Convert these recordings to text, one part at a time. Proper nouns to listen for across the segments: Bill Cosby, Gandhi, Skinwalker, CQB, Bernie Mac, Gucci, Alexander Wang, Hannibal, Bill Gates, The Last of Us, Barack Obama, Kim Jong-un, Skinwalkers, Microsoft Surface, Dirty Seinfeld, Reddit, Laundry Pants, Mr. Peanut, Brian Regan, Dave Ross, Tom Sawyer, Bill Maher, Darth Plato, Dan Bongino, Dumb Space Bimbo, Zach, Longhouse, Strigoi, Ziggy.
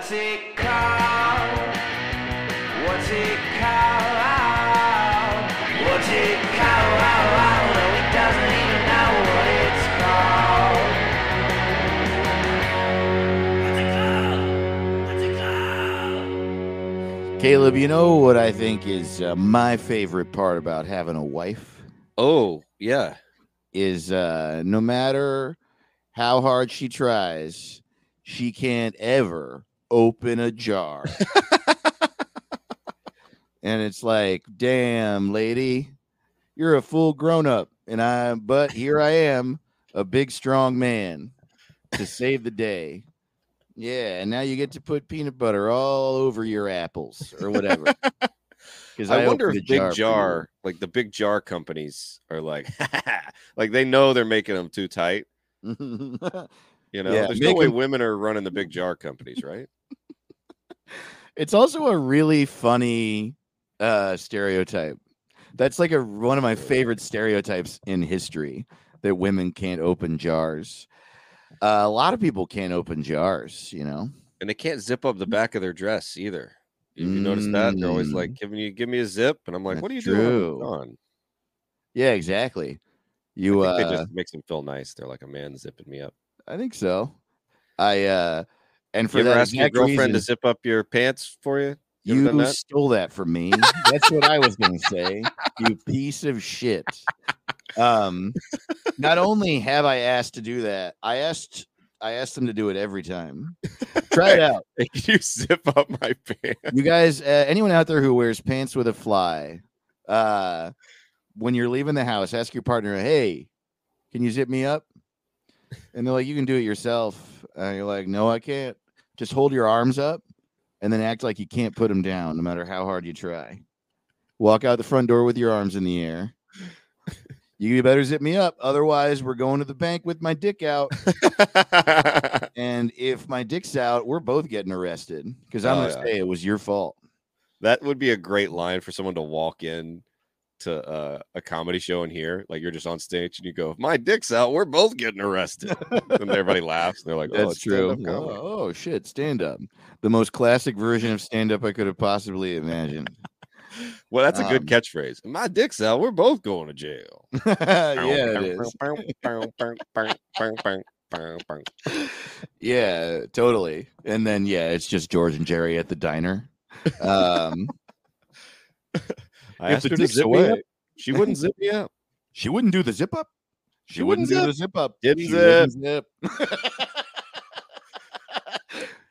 What's it called? What's it called? What's it called? No, he doesn't even know what it's called. What's it called? What's it called? Caleb, you know what I think is my favorite part about having a wife? Oh, yeah. Is no matter how hard she tries, she can't ever open a jar. And it's like, damn, lady, you're a full grown up. And but here I am, a big, strong man to save the day. Yeah. And now you get to put peanut butter all over your apples or whatever. Because I wonder if the big jar companies are like, like they know they're making them too tight. You know, yeah, there's no way women are running the big jar companies, right? It's also a really funny stereotype. That's like one of my favorite stereotypes in history, that women can't open jars. A lot of people can't open jars, you know. And they can't zip up the back of their dress either. If you notice that, they're always like, give me a zip. And I'm like, that's what are you doing? On? Yeah, exactly. You it just makes them feel nice. They're like, a man zipping me up. I think so. And for that, ask your girlfriend to zip up your pants for you. You stole that from me. That's what I was going to say. You piece of shit. Not only have I asked to do that, I asked them to do it every time. Try it out. You zip up my pants. You guys, anyone out there who wears pants with a fly, when you're leaving the house, ask your partner, hey, can you zip me up? And they're like, you can do it yourself. And you're like, no, I can't. Just hold your arms up and then act like you can't put them down no matter how hard you try. Walk out the front door with your arms in the air. You better zip me up. Otherwise, we're going to the bank with my dick out. And if my dick's out, we're both getting arrested because I'm going to say it was your fault. That would be a great line for someone to walk in to a comedy show in here, like you're just on stage and you go, if my dick's out, we're both getting arrested. And everybody laughs and they're like, oh, that's true. Oh shit, stand up. The most classic version of stand up I could have possibly imagined. Well, that's a good catchphrase. If my dick's out, we're both going to jail. Yeah, it is. Yeah, totally. And then it's just George and Jerry at the diner. I asked her to zip me up. She wouldn't zip me up. She wouldn't do the zip up. She wouldn't do the zip up. Didn't zip.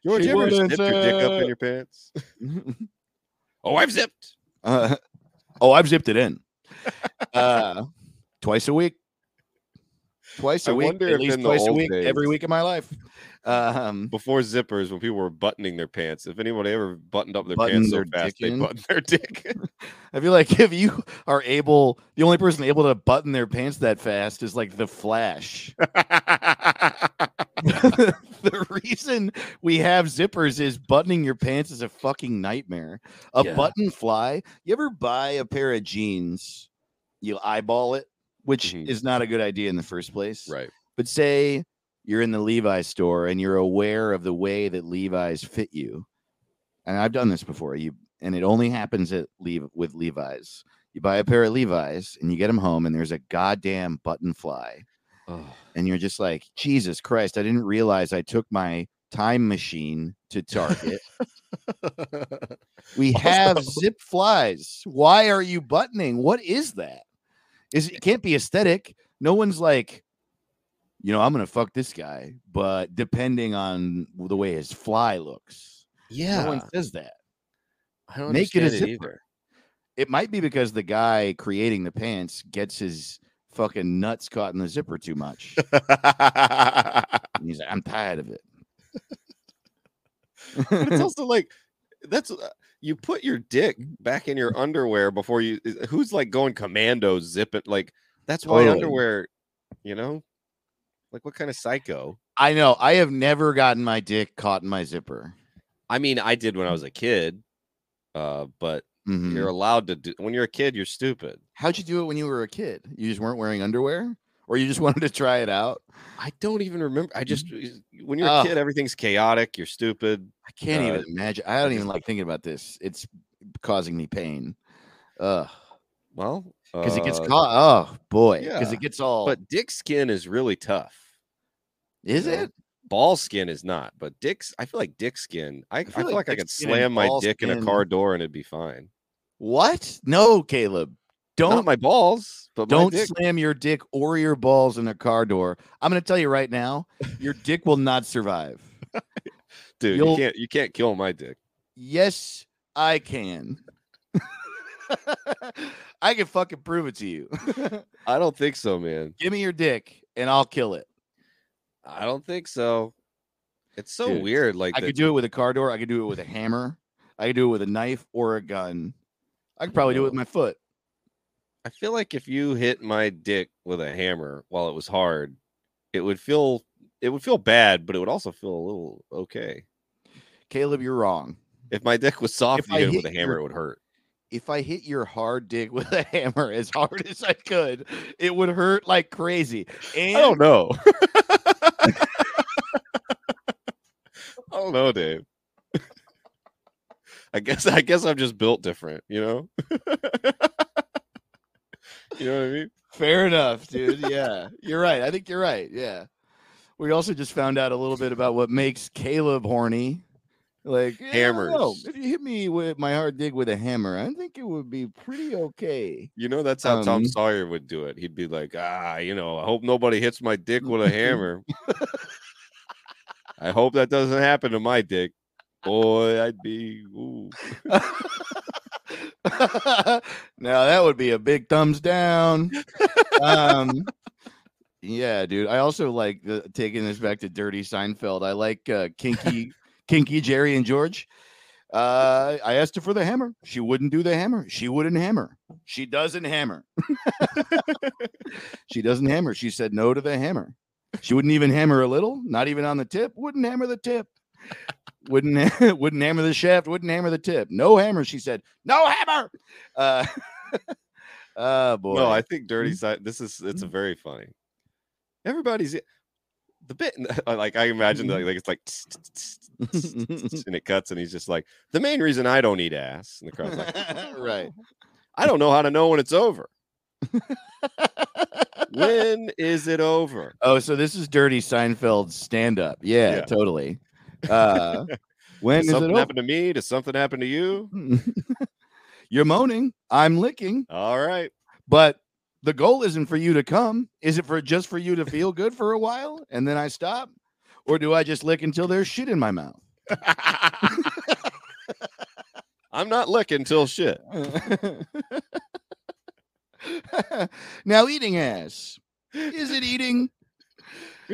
George, you ever zipped your dick up in your pants? Oh, I've zipped. I've zipped it in. Twice a week. At least twice a week, every week of my life. Before zippers, when people were buttoning their pants, if anybody ever buttoned up their pants so fast, they buttoned their dick. I feel like if you are able, the only person able to button their pants that fast is like the Flash. The reason we have zippers is buttoning your pants is a fucking nightmare. A button fly. You ever buy a pair of jeans, you eyeball it, which is not a good idea in the first place. Right. But say you're in the Levi's store and you're aware of the way that Levi's fit you. And I've done this before. And it only happens with Levi's. You buy a pair of Levi's and you get them home and there's a goddamn button fly. Oh. And you're just like, Jesus Christ, I didn't realize I took my time machine to Target. We have zip flies. Why are you buttoning? What is that? It can't be aesthetic. No one's like, you know, I'm going to fuck this guy, but depending on the way his fly looks. Yeah. No one says that. I don't make understand it either. It might be because the guy creating the pants gets his fucking nuts caught in the zipper too much. And he's like, I'm tired of it. But it's also like, that's... you put your dick back in your underwear before you. Who's like going commando, zip it? Like, that's why underwear, you know? Like, what kind of psycho? I know. I have never gotten my dick caught in my zipper. I mean, I did when I was a kid, but you're allowed to do when you're a kid, you're stupid. How'd you do it when you were a kid? You just weren't wearing underwear? or you just wanted to try it out? I don't even remember. I just, when you're a kid, everything's chaotic. You're stupid. I can't even imagine. I don't even like thinking about this. It's causing me pain. Well, because it gets caught. Oh boy, because it gets all. But dick skin is really tough. Is it? Ball skin is not, but dick's. I feel like dick skin. I feel like I could slam my dick in a car door and it'd be fine. What? No, Caleb. Don't not my balls, but don't slam your dick or your balls in a car door. I'm going to tell you right now, your dick will not survive, dude. You can't kill my dick. Yes, I can. I can fucking prove it to you. I don't think so, man. Give me your dick and I'll kill it. I don't think so. It's so weird. Like I could do it with a car door. I could do it with a hammer. I could do it with a knife or a gun. I could probably do it with my foot. I feel like if you hit my dick with a hammer while it was hard, it would feel bad, but it would also feel a little okay. Caleb, you're wrong. If my dick was soft and you hit it with a hammer, it would hurt. If I hit your hard dick with a hammer as hard as I could, it would hurt like crazy. And I don't know. I don't know, Dave. I guess I'm just built different, you know? You know what I mean? Fair enough, dude. Yeah. You're right. I think you're right. Yeah. We also just found out a little bit about what makes Caleb horny. Like hammers. If you hit me with my hard dick with a hammer, I think it would be pretty okay. You know, that's how Tom Sawyer would do it. He'd be like, I hope nobody hits my dick with a hammer. I hope that doesn't happen to my dick. Boy, I'd be. Ooh. Now that would be a big thumbs down. Yeah, dude. I also like taking this back to Dirty Seinfeld. I like kinky. Kinky Jerry and George. I asked her for the hammer. She wouldn't do the hammer. She wouldn't hammer. She doesn't hammer. She doesn't hammer. She said no to the hammer. She wouldn't even hammer a little, not even on the tip. Wouldn't hammer the tip. Wouldn't hammer the shaft. Wouldn't hammer the tip. No hammer. She said no hammer. Boy. No, I think Dirty Side. It's a very funny. Everybody's. The bit, like I imagine, like it's like, and it cuts, and he's just like, the main reason I don't eat ass, and the crowd's like, right? I don't know how to know when it's over. When is it over? Oh, so this is Dirty Seinfeld's stand-up. Yeah, totally. When does something happen to me? Does something happen to you? You're moaning. I'm licking. All right, but. The goal isn't for you to come. Is it just for you to feel good for a while and then I stop? Or do I just lick until there's shit in my mouth? I'm not licking till shit. Now, eating ass. Is it eating?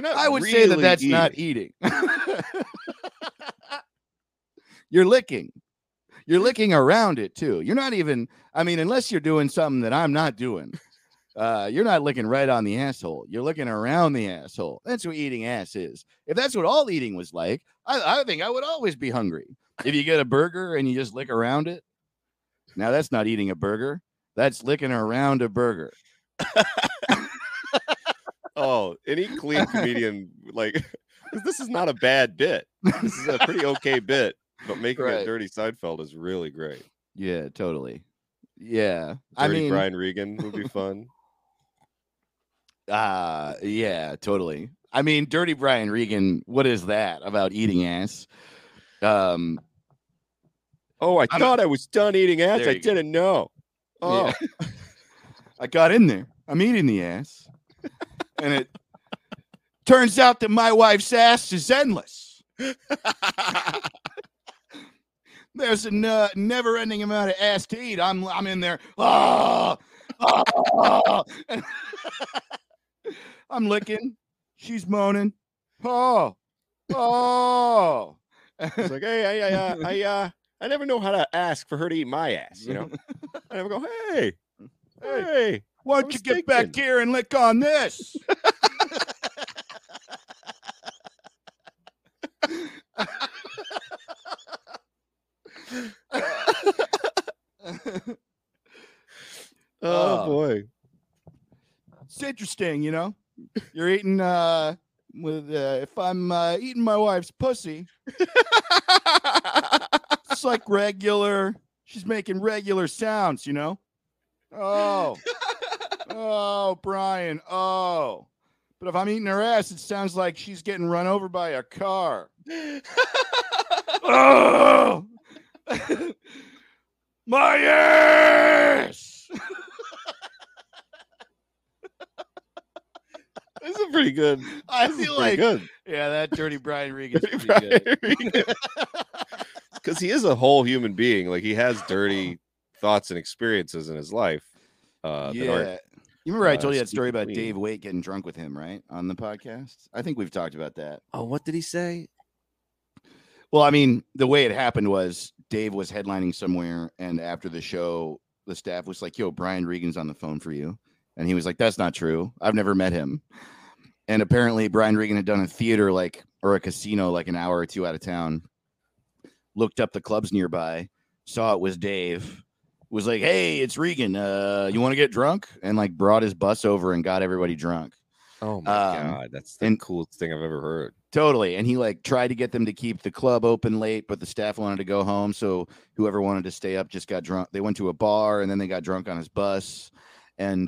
I would really say that's eating. Not eating. You're licking. You're licking around it, too. You're not even, I mean, unless you're doing something that I'm not doing. You're not looking right on the asshole. You're looking around the asshole. That's what eating ass is. If that's what all eating was like, I think I would always be hungry. If you get a burger and you just lick around it. Now, that's not eating a burger. That's licking around a burger. Oh, any clean comedian, like, this is not a bad bit. This is a pretty okay bit. But making it Dirty Seinfeld is really great. Yeah, totally. Yeah. Dirty Brian Regan would be fun. Yeah, totally. I mean, Dirty Brian Regan, what is that about eating ass? I thought I was done eating ass. I didn't know. Oh, yeah. I got in there. I'm eating the ass. And it turns out that my wife's ass is endless. There's a never-ending amount of ass to eat. I'm in there. I'm licking. She's moaning. Oh. It's like, hey, I never know how to ask for her to eat my ass. You know, I never go, hey, why don't you get back here and lick on this? Oh boy, it's interesting, you know. You're eating with if I'm eating my wife's pussy. It's like regular. She's making regular sounds, you know. Oh, oh, Brian. Oh, but if I'm eating her ass, it sounds like she's getting run over by a car. Oh, my ass. This is pretty good. I feel like, good. Yeah, that Dirty Brian Regan is pretty good. Because he is a whole human being. Like, he has dirty thoughts and experiences in his life. Yeah. You remember I told you that story about Dave Waite getting drunk with him, right? On the podcast? I think we've talked about that. Oh, what did he say? Well, I mean, the way it happened was Dave was headlining somewhere. And after the show, the staff was like, yo, Brian Regan's on the phone for you. And he was like, that's not true. I've never met him. And apparently Brian Regan had done a theater or a casino an hour or two out of town, looked up the clubs nearby, saw it was Dave, was like, hey, it's Regan. You want to get drunk? And brought his bus over and got everybody drunk. Oh, my God. That's the coolest thing I've ever heard. Totally. And he tried to get them to keep the club open late, but the staff wanted to go home. So whoever wanted to stay up just got drunk. They went to a bar and then they got drunk on his bus. And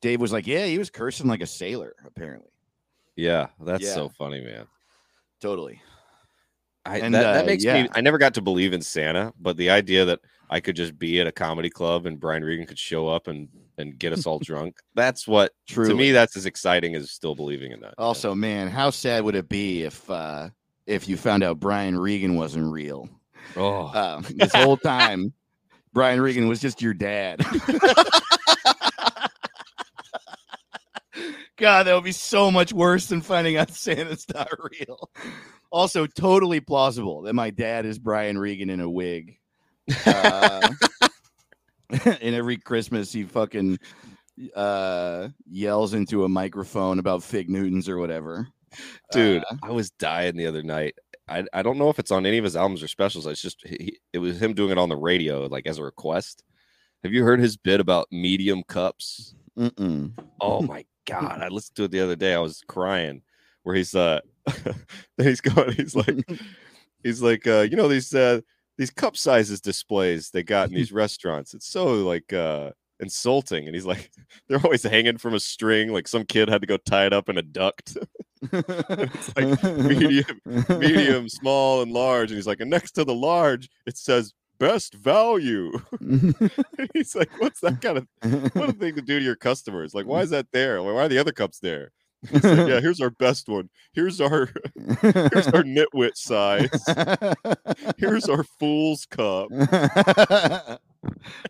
Dave was like, yeah, he was cursing like a sailor, apparently. Yeah, that's so funny, man. Totally. That makes me, I never got to believe in Santa, but the idea that I could just be at a comedy club and Brian Regan could show up and get us all drunk, that's what, Truly. To me, that's as exciting as still believing in that. Also, man, how sad would it be if you found out Brian Regan wasn't real? Oh, this whole time, Brian Regan was just your dad. God, that would be so much worse than finding out Santa's not real. Also, totally plausible that my dad is Brian Regan in a wig. And every Christmas he fucking yells into a microphone about fig Newtons or whatever. Dude, I was dying the other night. I don't know if it's on any of his albums or specials. It's just it was him doing it on the radio, as a request. Have you heard his bit about medium cups? Mm-mm. Oh, my God. I listened to it the other day. I was crying where he's he's like, you know, these cup sizes displays they got in these restaurants. It's so insulting. And he's like, they're always hanging from a string. Like some kid had to go tie it up in a duct. It's like medium, small and large. And he's like, and next to the large, it says best value. He's like, what's that kind of what a thing to do to your customers? Like, why is that there? Why are the other cups there? Like, yeah, here's our best one. Here's our nitwit size. Here's our fool's cup.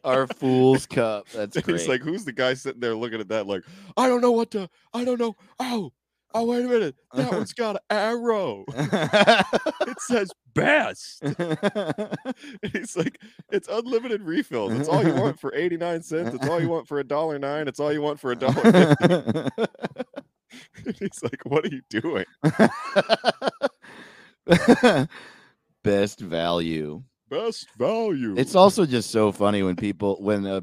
Our fool's cup. That's great. He's like, who's the guy sitting there looking at that? Like, I don't know. Oh, wait a minute. That one's got an arrow. It says best. He's like, it's unlimited refills. It's all you want for 89 cents. It's all you want for $1.09. It's all you want for $1.50. He's like, what are you doing? Best value. Best value. It's also just so funny when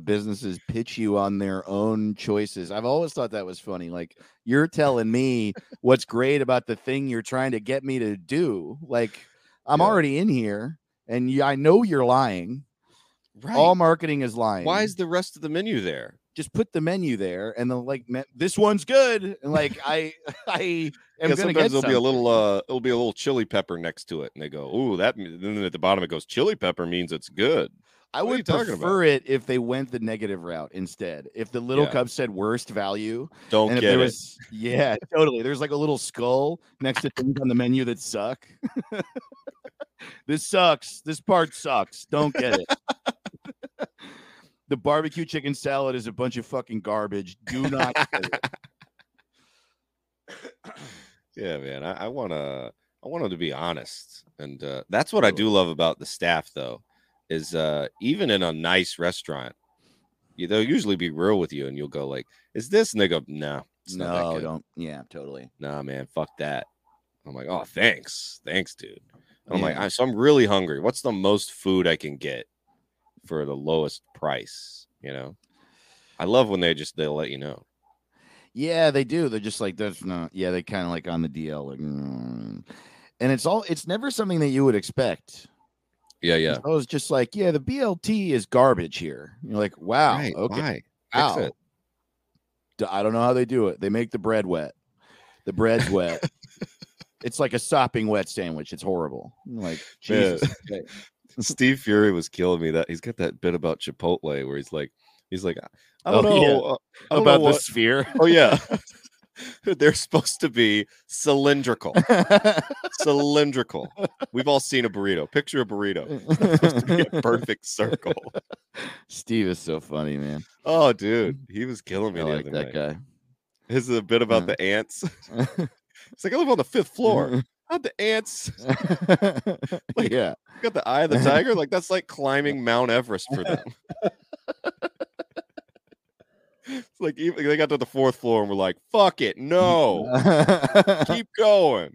businesses pitch you on their own choices. I've always thought that was funny. Like, you're telling me what's great about the thing you're trying to get me to do. Like, I'm already in here and I know you're lying. Right. All marketing is lying. Why is the rest of the menu there? Just put the menu there and they'll this one's good. And I am going to get something. It'll be a little chili pepper next to it. And they go, ooh, that. And then at the bottom, it goes chili pepper means it's good. I would prefer it if they went the negative route instead. If the little cup said worst value. Don't and get if there it. Was, yeah, totally. There's a little skull next to things on the menu that suck. This sucks. This part sucks. Don't get it. The barbecue chicken salad is a bunch of fucking garbage. Do not. Yeah, man. I want them to be honest. And that's what I do love about the staff, though, is even in a nice restaurant, they'll usually be real with you and you'll go like, is this? And they go, no, it's not that good. Don't. Yeah, totally. Nah, man. Fuck that. I'm like, oh, thanks. Thanks, dude. I'm like, I'm really hungry. What's the most food I can get for the lowest price? You know, I love when they'll let you know. Yeah, they do. They're just like, that's not. Yeah, they kind of like on the DL. Like, and it's all, it's never something that you would expect. Yeah, yeah. I was just like, yeah, the BLT is garbage here. And you're like, wow. Right, okay. Wow. I don't know how they do it. They make the bread wet. The bread's wet. It's like a sopping wet sandwich. It's horrible. I'm like, Jesus. Yeah. Steve Fury was killing me. That he's got that bit about Chipotle where he's like, I don't know about the sphere. Oh yeah. They're supposed to be cylindrical. Cylindrical. We've all seen a burrito. Picture a burrito. It's supposed to be a perfect circle. Steve is so funny, man. Oh, dude. He was killing me. I like that guy. This is a bit about the ants. It's like, I live on the 5th floor. Not the ants. Like, yeah. You got the eye of the tiger. Like, that's like climbing Mount Everest for them. It's like, even they got to the 4th floor and were like, fuck it, no. Keep going.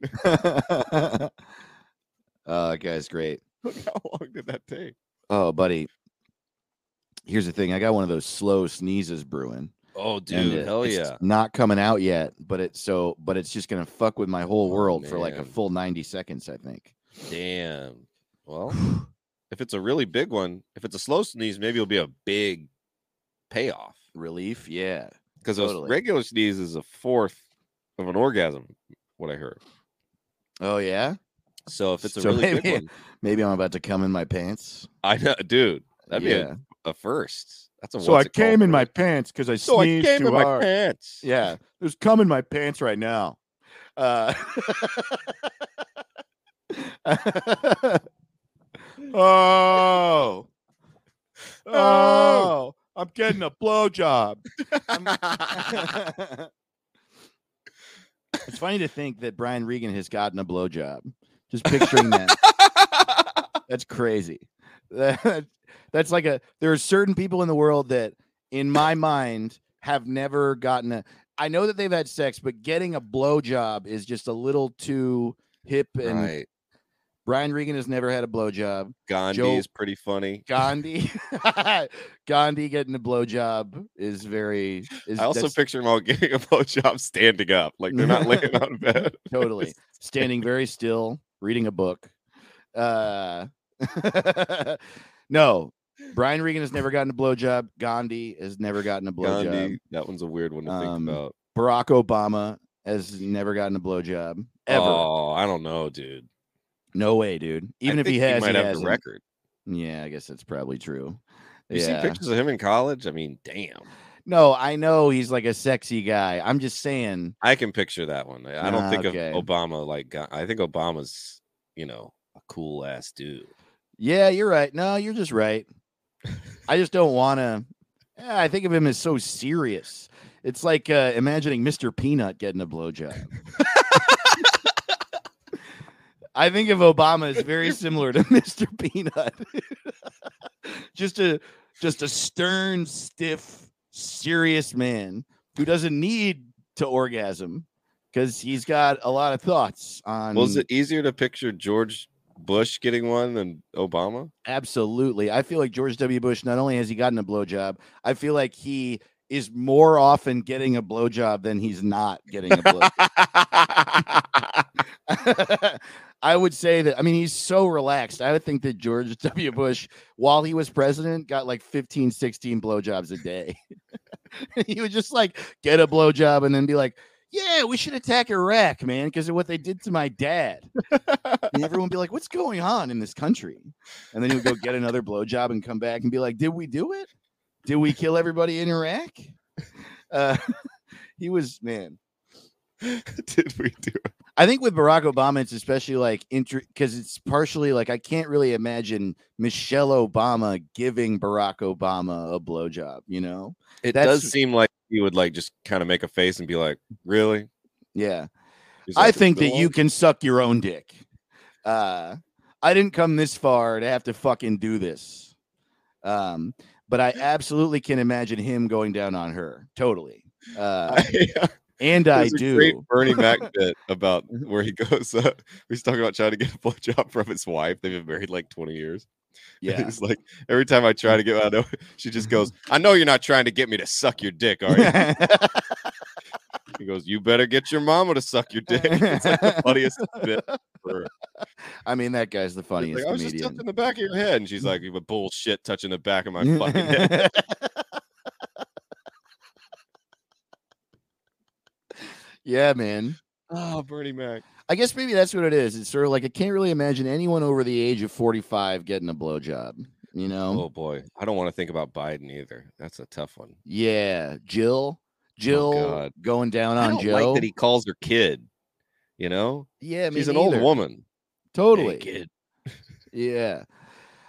Guy's great. Look, how long did that take? Oh, buddy. Here's the thing. I got one of those slow sneezes brewing. Oh, dude. Hell yeah. It's not coming out yet, but it's just gonna fuck with my whole world, man, for like a full 90 seconds, I think. Damn. Well, if it's a really big one, if it's a slow sneeze, maybe it'll be a big payoff. Relief, yeah, because totally. Regular sneeze is a fourth of an orgasm, what I heard. Oh yeah, so if it's a really big one, maybe I'm about to come in my pants. I know, dude, that'd be a first. That's a so I came in my pants because I sneezed too hard. My pants. Yeah, there's cum in my pants right now. Oh. I'm getting a blowjob. It's funny to think that Brian Regan has gotten a blowjob. Just picturing that. That's crazy. That's like there are certain people in the world that, in my mind, have never gotten a. I know that they've had sex, but getting a blowjob is just a little too hip and. Right. Brian Regan has never had a blowjob. Gandhi is pretty funny. Gandhi getting a blowjob is very. I also picture him all getting a blowjob standing up, like they're not laying on bed. Totally, standing very still, reading a book. No, Brian Regan has never gotten a blowjob. Gandhi has never gotten a blowjob. That one's a weird one to think about. Barack Obama has never gotten a blowjob ever. Oh, I don't know, dude. No way, dude. Even if he has, he might have the record. Yeah, I guess that's probably true. You see pictures of him in college? I mean, damn. No, I know he's like a sexy guy. I'm just saying. I can picture that one. I don't think of Obama like. I think Obama's, a cool ass dude. Yeah, you're right. No, you're just right. I just don't want to. Yeah, I think of him as so serious. It's like imagining Mr. Peanut getting a blowjob. I think of Obama as very similar to Mr. Peanut. just a stern, stiff, serious man who doesn't need to orgasm because he's got a lot of thoughts on. Well, is it easier to picture George Bush getting one than Obama? Absolutely. I feel like George W. Bush, not only has he gotten a blowjob, I feel like he is more often getting a blowjob than he's not getting a blowjob. I would say that, I mean, he's so relaxed. I would think that George W. Bush, while he was president, got like 15, 16 blowjobs a day. He would just like get a blowjob and then be like, yeah, we should attack Iraq, man, because of what they did to my dad. And everyone would be like, what's going on in this country? And then he would go get another blowjob and come back and be like, did we do it? Did we kill everybody in Iraq? He was, man. Did we do it? I think with Barack Obama, it's especially like because it's partially like I can't really imagine Michelle Obama giving Barack Obama a blowjob. It does seem like he would like just kind of make a face and be like, "Really? Yeah, I think that you can suck your own dick. I didn't come this far to have to fucking do this." But I absolutely can imagine him going down on her. Totally. And I do. Great Bernie Mac bit about where he goes. He's talking about trying to get a blowjob from his wife. They've been married like 20 years. Yeah. And he's like, every time I try to get out of it, she just goes, I know you're not trying to get me to suck your dick, are you? He goes, "You better get your mama to suck your dick." It's like the funniest bit. I mean, that guy's the funniest. Like, I was just touching the back of your head, and she's like, "You bullshit touching the back of my fucking head." Yeah, man. Oh, Bernie Mac. I guess maybe that's what it is. It's sort of like I can't really imagine anyone over the age of 45 getting a blowjob. You know? Oh boy, I don't want to think about Biden either. That's a tough one. Yeah, Jill oh, going down on Joe. I don't like that he calls her kid. You know? Yeah, she's an old woman. Totally. Hey, kid. Yeah.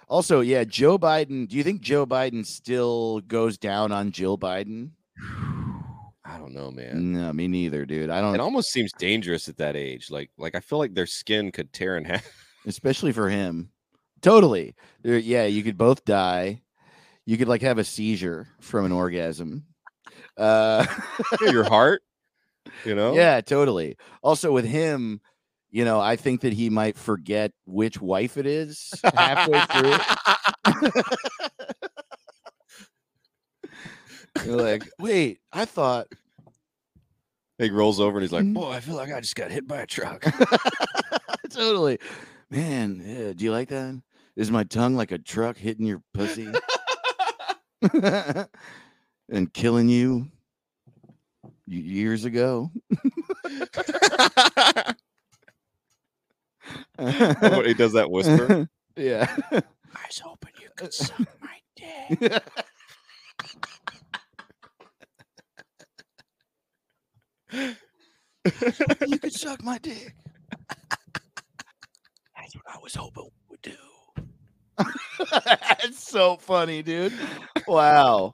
Also, yeah, Joe Biden. Do you think Joe Biden still goes down on Jill Biden? I don't know, man. No, me neither, dude. I don't. It almost seems dangerous at that age. Like I feel like their skin could tear in half. Especially for him. Totally. Yeah, you could both die. You could like have a seizure from an orgasm. Your heart, you know? Yeah, totally. Also with him, you know, I think that he might forget which wife it is halfway through. You're like, wait, I thought. He rolls over and he's like, boy, I feel like I just got hit by a truck. Totally. Man, yeah, do you like that? Is my tongue like a truck hitting your pussy? And killing you years ago. He does that whisper. Yeah. I was hoping you could suck my dick. You could suck my dick. That's what I was hoping we would do. That's so funny, dude. Wow.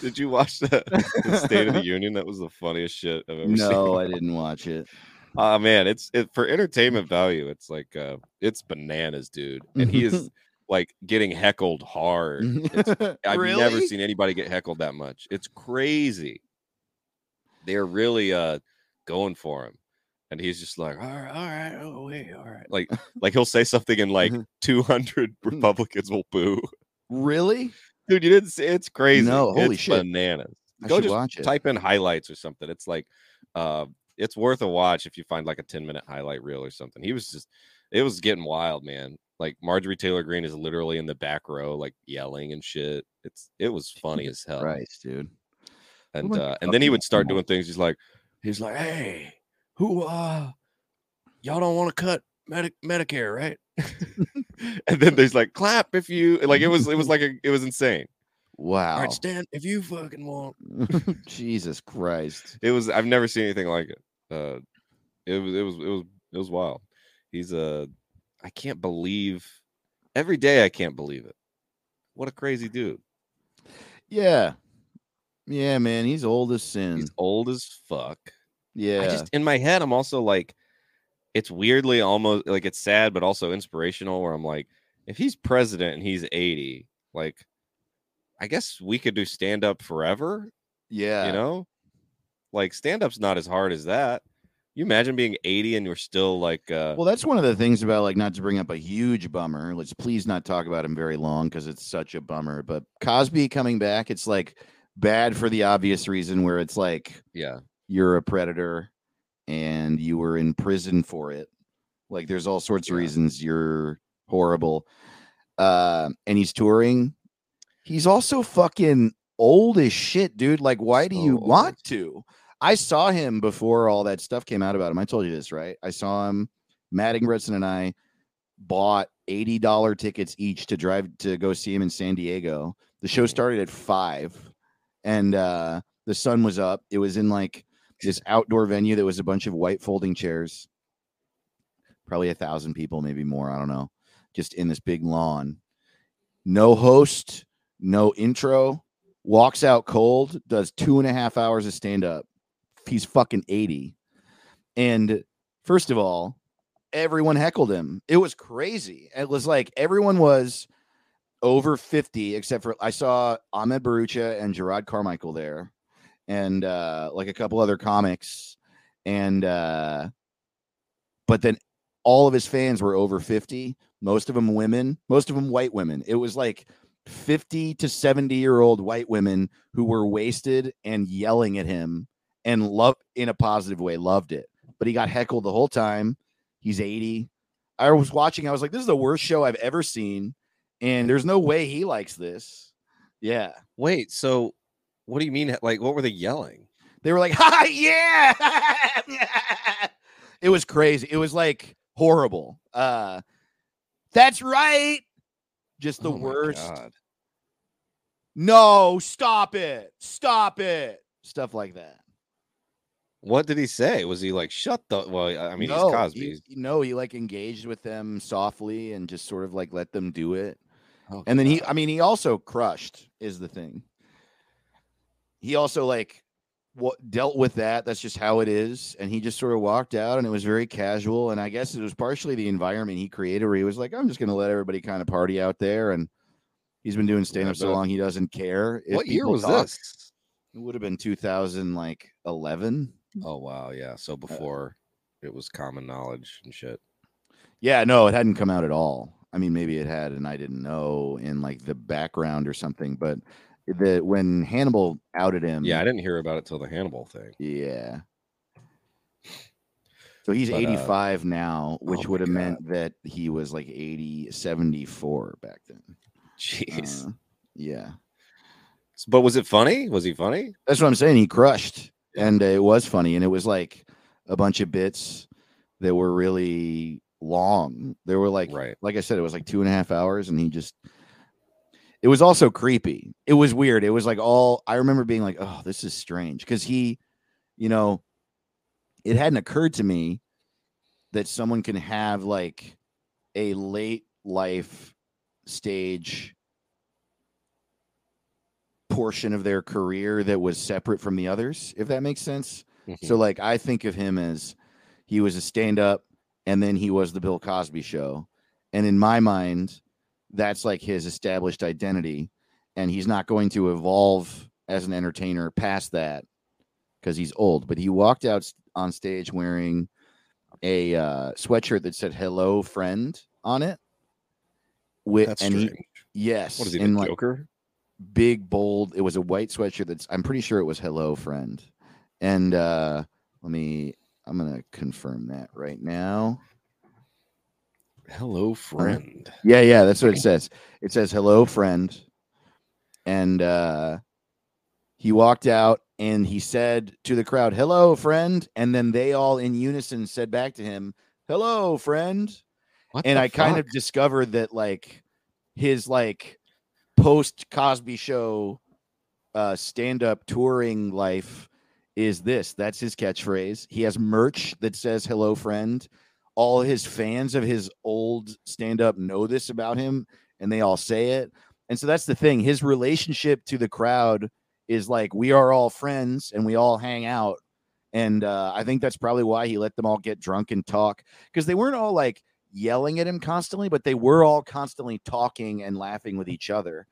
Did you watch the State of the Union? That was the funniest shit I've ever seen. No, I didn't watch it. Oh, man, it's for entertainment value. It's like it's bananas, dude. And he is like getting heckled hard. I've really? Never seen anybody get heckled that much. It's crazy. They're really going for him. And he's just like, all right, oh, wait, all right. Like he'll say something and like 200 Republicans will boo. Really? Dude, you didn't see it's crazy. No, holy shit. Bananas. Go just watch it. Type in highlights or something. It's like it's worth a watch if you find like a 10-minute highlight reel or something. It was getting wild, man. Like Marjorie Taylor Greene is literally in the back row, like yelling and shit. It was funny as hell. Christ, dude. And and then he would start doing things. He's like, hey, who y'all don't want to cut Medicare, right? And then there's like clap if you like. It was insane. Wow. All right, Stan, if you fucking want. Jesus Christ. I've never seen anything like it. It was wild. He's I can't believe every day. I can't believe it. What a crazy dude. Yeah. Yeah, man. He's old as sin. He's old as fuck. Yeah. In my head, I'm also like, it's weirdly almost like it's sad, but also inspirational where I'm like, if he's president and he's 80, like, I guess we could do stand up forever. Yeah. You know, like stand up's not as hard as that. You imagine being 80 and you're still like. Well, that's one of the things about like not to bring up a huge bummer. Let's please not talk about him very long because it's such a bummer. But Cosby coming back, it's like bad for the obvious reason where it's like, yeah, you're a predator. And you were in prison for it. Like there's all sorts of reasons you're horrible. And he's touring. He's also fucking old as shit, dude. Like, why do you want to? I saw him before all that stuff came out about him. I told you this, right? I saw him. Matt Ingretson and I bought $80 tickets each to drive to go see him in San Diego. The show started at 5:00 and the sun was up. It was in like this outdoor venue that was a bunch of white folding chairs, probably 1,000 people, maybe more. I don't know. Just in this big lawn, no host, no intro, walks out cold, does 2.5 hours of stand up. He's fucking 80. And first of all, everyone heckled him. It was crazy. It was like everyone was over 50, except for I saw Ahmed Barucha and Gerard Carmichael there. And like a couple other comics, and but then all of his fans were over 50, most of them women, most of them white women. It was like 50 to 70-year-old white women who were wasted and yelling at him and loved in a positive way, loved it. But he got heckled the whole time. He's 80. I was watching. I was like, this is the worst show I've ever seen. And there's no way he likes this. Yeah. Wait, so what do you mean? Like, what were they yelling? They were like, ha, yeah. It was crazy. It was like horrible. That's right. Just the worst. God. No, stop it. Stop it. Stuff like that. What did he say? Was he like, shut the... Well, I mean, no, he's Cosby. He like engaged with them softly and just sort of like let them do it. Oh, and then God. He also crushed is the thing. He also like dealt with that. That's just how it is. And he just sort of walked out and it was very casual. And I guess it was partially the environment he created where he was like, I'm just going to let everybody kind of party out there. And he's been doing stand up so long. He doesn't care. What year was this? It would have been 2011. Oh, wow. Yeah. So before it was common knowledge and shit. Yeah. No, it hadn't come out at all. I mean, maybe it had and I didn't know in like the background or something. But when Hannibal outed him. Yeah. I didn't hear about it till the Hannibal thing. Yeah. So he's 85 now, which would have meant that he was like 74 back then. Jeez. Yeah. But was it funny? Was he funny? That's what I'm saying. He crushed. And it was funny, and it was like a bunch of bits that were really long. There were like I said, it was like 2.5 hours, and it was also creepy. It was weird. It was like I remember being like, oh, this is strange. Because it hadn't occurred to me that someone can have like a late life stage portion of their career that was separate from the others, if that makes sense. Mm-hmm. So like I think of him as he was a stand-up and then he was the Bill Cosby show, and in my mind that's like his established identity, and he's not going to evolve as an entertainer past that because he's old. But he walked out on stage wearing a sweatshirt that said "Hello Friend" on it with what is he, the Joker? Big bold, it was a white sweatshirt that's, I'm pretty sure it was "Hello Friend," and I'm gonna confirm that right now. "Hello Friend," yeah, that's what it says. It says "Hello Friend," and he walked out and he said to the crowd, "Hello Friend," and then they all in unison said back to him, "Hello Friend." What? And I kind of discovered that like his like post Cosby show stand-up touring life is this. That's his catchphrase. He has merch that says "Hello Friend." All his fans of his old stand-up know this about him, and they all say it. And so that's the thing. His relationship to the crowd is like, we are all friends and we all hang out. And I think that's probably why he let them all get drunk and talk, because they weren't all like yelling at him constantly, but they were all constantly talking and laughing with each other.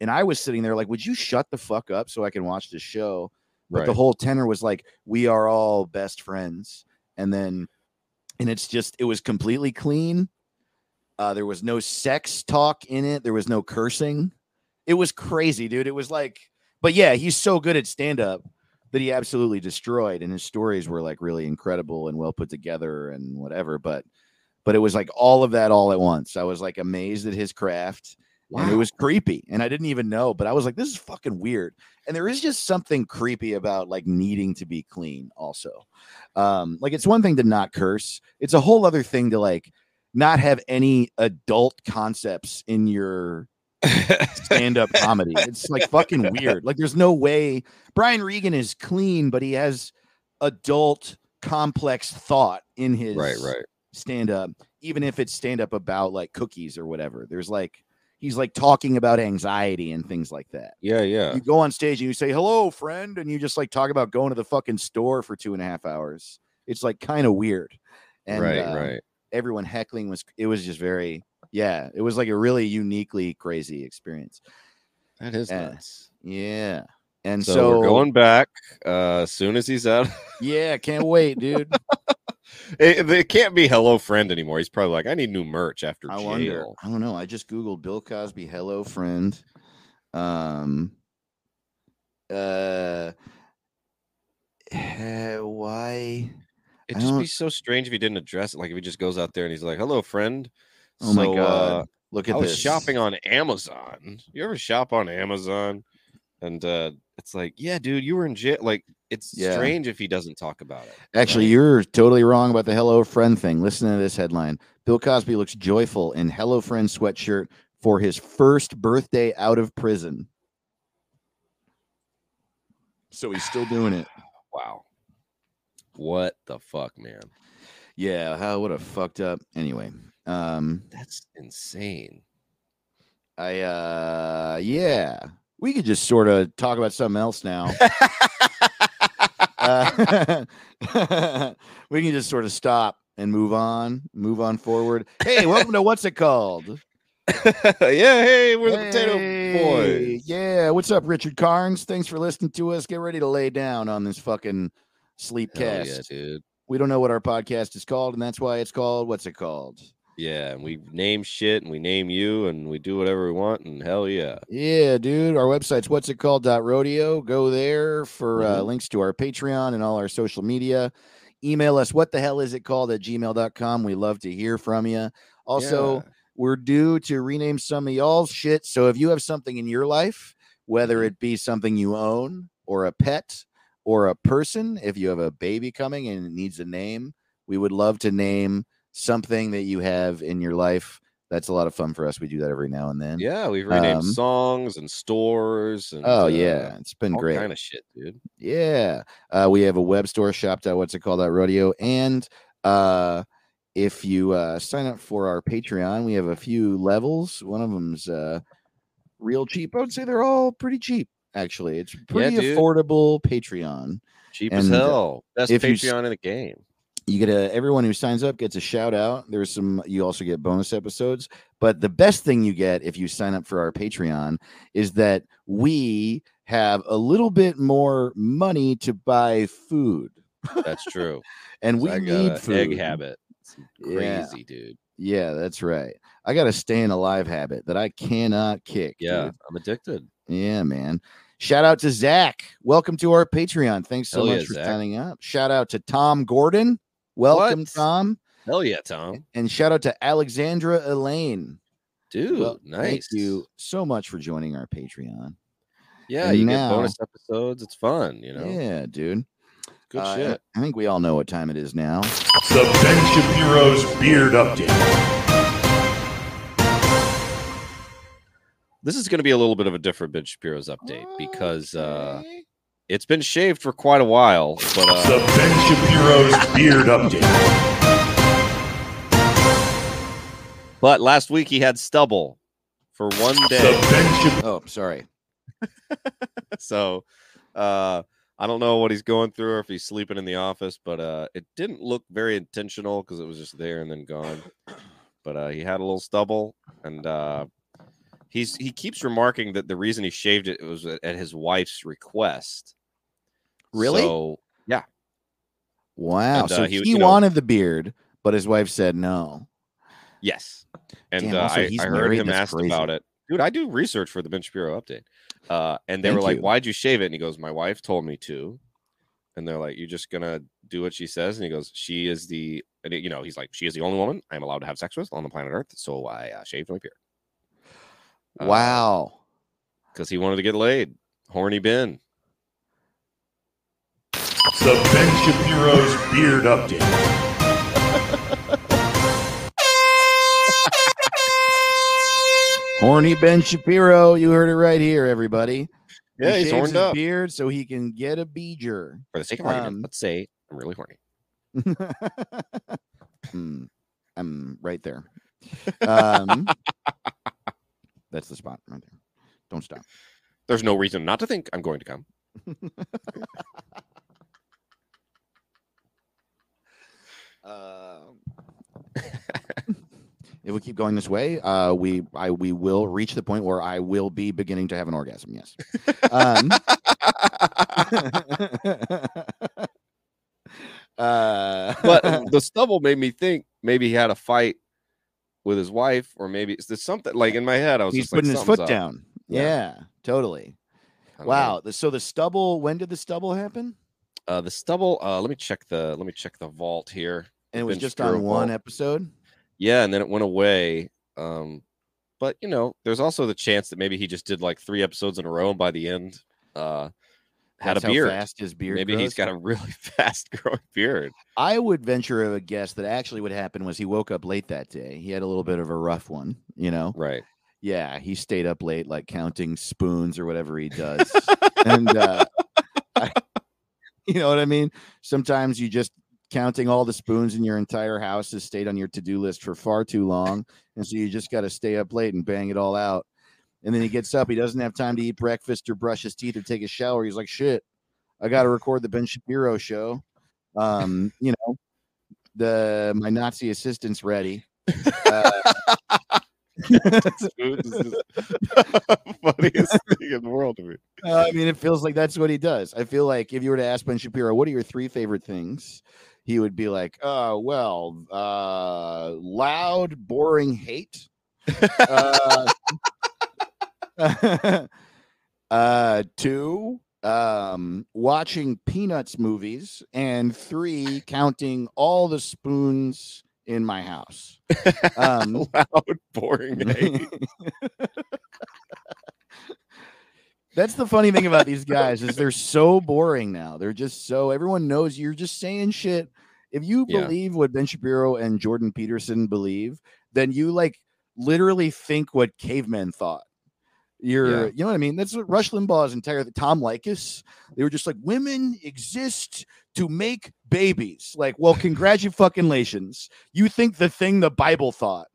And I was sitting there like, would you shut the fuck up so I can watch this show? But The whole tenor was like, we are all best friends. And it's just, it was completely clean. There was no sex talk in it. There was no cursing. It was crazy, dude. It was like, but yeah, he's so good at stand-up that he absolutely destroyed. And his stories were like really incredible and well put together and whatever. But it was like all of that all at once. I was like amazed at his craft. Wow. And it was creepy. And I didn't even know, but I was like, this is fucking weird. And there is just something creepy about like needing to be clean also. Like it's one thing to not curse. It's a whole other thing to like not have any adult concepts in your stand-up comedy. It's like fucking weird. Like there's no way. Brian Regan is clean, but he has adult complex thought in his stand up, even if it's stand up about like cookies or whatever. There's like, he's like talking about anxiety and things like that. Yeah. You go on stage and you say "Hello Friend," and you just like talk about going to the fucking store for 2.5 hours. It's like kind of weird. And everyone heckling was just very, it was like a really uniquely crazy experience. That is nuts. Yeah. And so we're going back as soon as he's out. Yeah, can't wait, dude. It can't be Hello Friend anymore. He's probably like, I need new merch after jail. Wonder. I don't know. I just Googled Bill Cosby Hello Friend. Why? It'd just be so strange if he didn't address it. Like if he just goes out there and he's like, hello, friend. Oh, my God. Look at this. I was shopping on Amazon. You ever shop on Amazon? And it's like, yeah, dude, you were in jail. Like, it's strange if he doesn't talk about it. Actually, you're totally wrong about the Hello Friend thing. Listen to this headline. Bill Cosby looks joyful in Hello Friend sweatshirt for his first birthday out of prison. So he's still doing it. Wow. What the fuck, man? Yeah, how would have fucked up. Anyway, that's insane. Yeah, we could just sort of talk about something else now. We can just sort of stop and move on forward. Hey, welcome to what's it called? Hey, we're the Potato Boys. Yeah, what's up, Richard Carnes? Thanks for listening to us. Get ready to lay down on this fucking Sleepcast. Yeah, dude. We don't know what our podcast is called, and that's why it's called what's it called? Yeah, and we name shit, and we name you, and we do whatever we want, and hell yeah. Yeah, dude. Our website's what's it called.rodeo. Go there for links to our Patreon and all our social media. Email us what the hell is it called @gmail.com. We love to hear from you. Also, we're due to rename some of y'all's shit, so if you have something in your life, whether it be something you own or a pet, or a person, if you have a baby coming and it needs a name, we would love to name something that you have in your life. That's a lot of fun for us. We do that every now and then. Yeah, we've renamed songs and stores. And, it's been all great. All kind of shit, dude. Yeah. We have a web store, shop.whatsitcalled.rodeo. And if you sign up for our Patreon, we have a few levels. One of them's real cheap. I would say they're all pretty cheap. Actually, it's pretty affordable Patreon. Cheap as hell. Best Patreon in the game. You get everyone who signs up gets a shout out. There's some, you also get bonus episodes. But the best thing you get if you sign up for our Patreon is that we have a little bit more money to buy food. That's true. And we need food. Egg habit. It's crazy, dude. Yeah, that's right. I got a staying alive habit that I cannot kick. Yeah, dude. I'm addicted. Yeah, man. Shout out to Zach. Welcome to our Patreon. Thanks so much for signing up. Shout out to Tom Gordon. Welcome, Tom. Hell yeah, Tom. And shout out to Alexandra Elaine. Dude, nice. Thank you so much for joining our Patreon. Yeah, and you get bonus episodes. It's fun, you know. Yeah, dude. Good shit. I think we all know what time it is now. The Ben Shapiro's Beard Update. This is going to be a little bit of a different Ben Shapiro's update because it's been shaved for quite a while. But the Ben Shapiro's Beard Update. But last week he had stubble for one day. So I don't know what he's going through or if he's sleeping in the office, but it didn't look very intentional because it was just there and then gone. But he had a little stubble and... He keeps remarking that the reason he shaved it was at his wife's request. Really? So, yeah. Wow. And, so he wanted the beard, but his wife said no. Yes. And I heard him asked about it. Dude, I do research for the Ben Shapiro Update. And they were like, why'd you shave it? And he goes, my wife told me to. And they're like, you're just going to do what she says? And he goes, she is the only woman I'm allowed to have sex with on the planet Earth. So I shaved my beard. Wow. Because he wanted to get laid. Horny Ben. The Ben Shapiro's Beard Update. Horny Ben Shapiro. You heard it right here, everybody. Yeah, he's horned up. Beard so he can get a beager. For the sake of argument, let's say I'm really horny. I'm right there. That's the spot right there. Don't stop. There's no reason not to think I'm going to come. If we keep going this way, we will reach the point where I will be beginning to have an orgasm. Yes. But the stubble made me think maybe he had a fight with his wife, or maybe it's just something like in my head. I was he's just putting like, his foot up. Down. Yeah, totally. Wow. Know. So the stubble. When did the stubble happen? The stubble. Let me check the vault here. And it was just on one episode. Yeah, and then it went away. But you know, there's also the chance that maybe he just did like 3 episodes in a row, and by the end, had a beard. How fast his beard maybe grows. He's got a really fast growing beard. I would venture a guess that actually what happened was he woke up late that day. He had a little bit of a rough one, you know? Right. Yeah, he stayed up late like counting spoons or whatever he does. And you know what I mean? Sometimes you just counting all the spoons in your entire house has stayed on your to-do list for far too long, and so you just got to stay up late and bang it all out. And then he gets up. He doesn't have time to eat breakfast or brush his teeth or take a shower. He's like, shit, I got to record the Ben Shapiro show. You know, my Nazi assistant's ready. That's the funniest thing in the world to me. I mean, it feels like that's what he does. I feel like if you were to ask Ben Shapiro, what are your 3 favorite things? He would be like, loud, boring hate. Two, watching Peanuts movies, and 3, counting all the spoons in my house. Loud, boring hate. That's the funny thing about these guys is they're so boring now. They're just so everyone knows you're just saying shit. If you believe what Ben Shapiro and Jordan Peterson believe, then you like literally think what cavemen thought. You know what I mean? That's what Rush Limbaugh's entire Tom Likas. They were just like, women exist to make babies. Like, well, congratulations. You think the thing the Bible thought.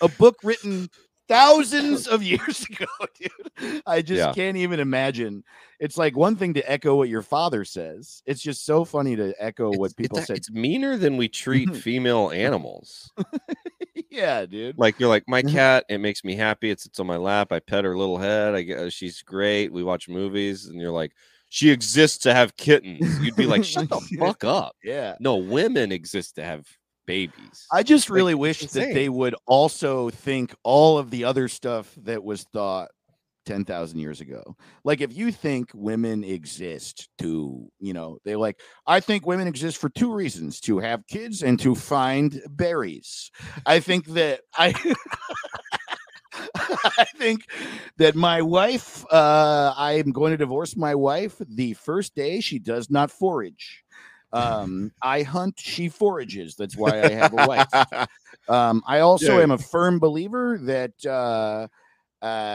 A book written thousands of years ago, dude. I just can't even imagine. It's like one thing to echo what your father says. It's just so funny to echo what people say. It's meaner than we treat female animals. Yeah, dude. Like you're like my cat. It makes me happy. It sits on my lap. I pet her little head. She's great. We watch movies, and you're like, she exists to have kittens. You'd be like, shut the fuck up. Yeah. No, women exist to have babies. I just really wish that they would also think all of the other stuff that was thought 10,000 years ago. Like if you think women exist to, you know, they're like, I think women exist for 2 reasons, to have kids and to find berries. I think that I think that my wife, I am going to divorce my wife the first day she does not forage. I hunt, she forages. That's why I have a wife. I also am a firm believer that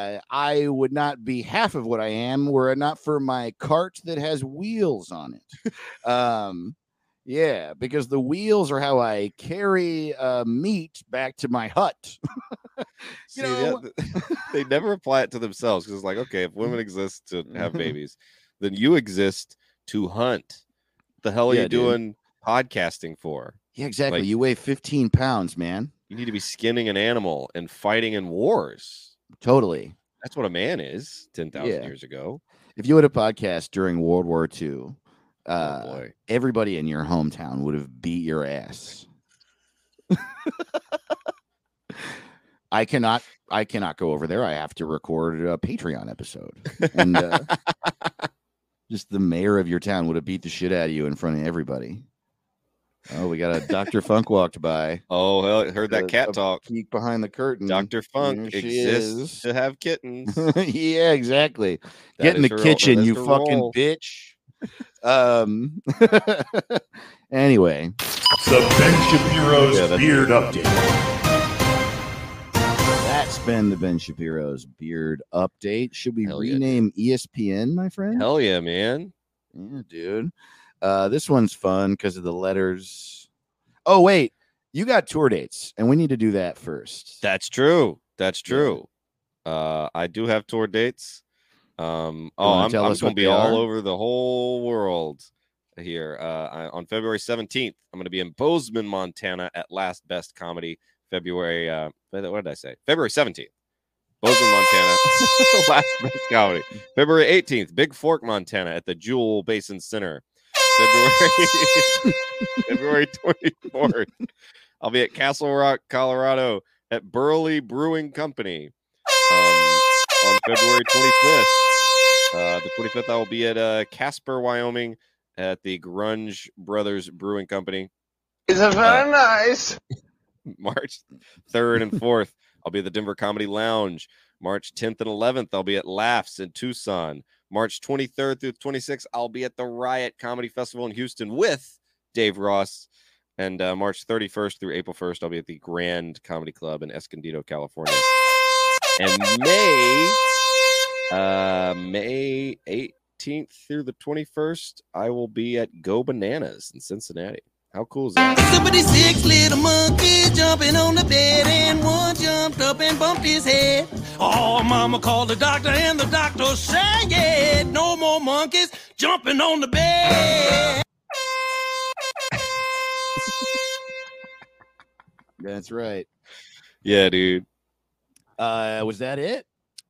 I would not be half of what I am were it not for my cart that has wheels on it. Yeah, because the wheels are how I carry meat back to my hut. They never apply it to themselves because it's like, okay, if women exist to have babies, then you exist to hunt. The hell are you doing podcasting for? Yeah, exactly. Like, you weigh 15 pounds, man. You need to be skinning an animal and fighting in wars. Totally. That's what a man is 10,000 years ago. If you had a podcast during World War II, everybody in your hometown would have beat your ass. I cannot go over there. I have to record a Patreon episode. And just the mayor of your town would have beat the shit out of you in front of everybody. Oh, we got a Dr. Funk walked by. Oh, well, I heard that cat talk. Peek behind the curtain. Dr. Funk exists to have kittens. Yeah, exactly. Get in the kitchen, you fucking bitch. Anyway. The Ben Shapiro's Beard Update. That's been the Ben Shapiro's Beard Update. Should we rename ESPN, my friend? Hell yeah, man. Yeah, dude. This one's fun because of the letters. Oh, wait. You got tour dates, and we need to do that first. That's true. I do have tour dates. I'm going to be all over the whole world here. On February 17th, I'm going to be in Bozeman, Montana at Last Best Comedy. February 17th, Bozeman, Montana. Last Best Comedy. February 18th, Big Fork, Montana at the Jewel Basin Center. February February 24th. I'll be at Castle Rock, Colorado, at Burley Brewing Company on February 25th. The 25th, I will be at Casper, Wyoming, at the Grunge Brothers Brewing Company. It's very nice. March 3rd and 4th, I'll be at the Denver Comedy Lounge. March 10th and 11th, I'll be at Laughs in Tucson. March 23rd through 26th, I'll be at the Riot Comedy Festival in Houston with Dave Ross. And March 31st through April 1st, I'll be at the Grand Comedy Club in Escondido, California. And May 18th through the 21st, I will be at Go Bananas in Cincinnati. How cool is that? 76 little monkeys jumping on the bed, and one jumped up and bumped his head. Oh, mama called the doctor, and the doctor said, yeah, no more monkeys jumping on the bed. That's right. Yeah, dude. Was that it?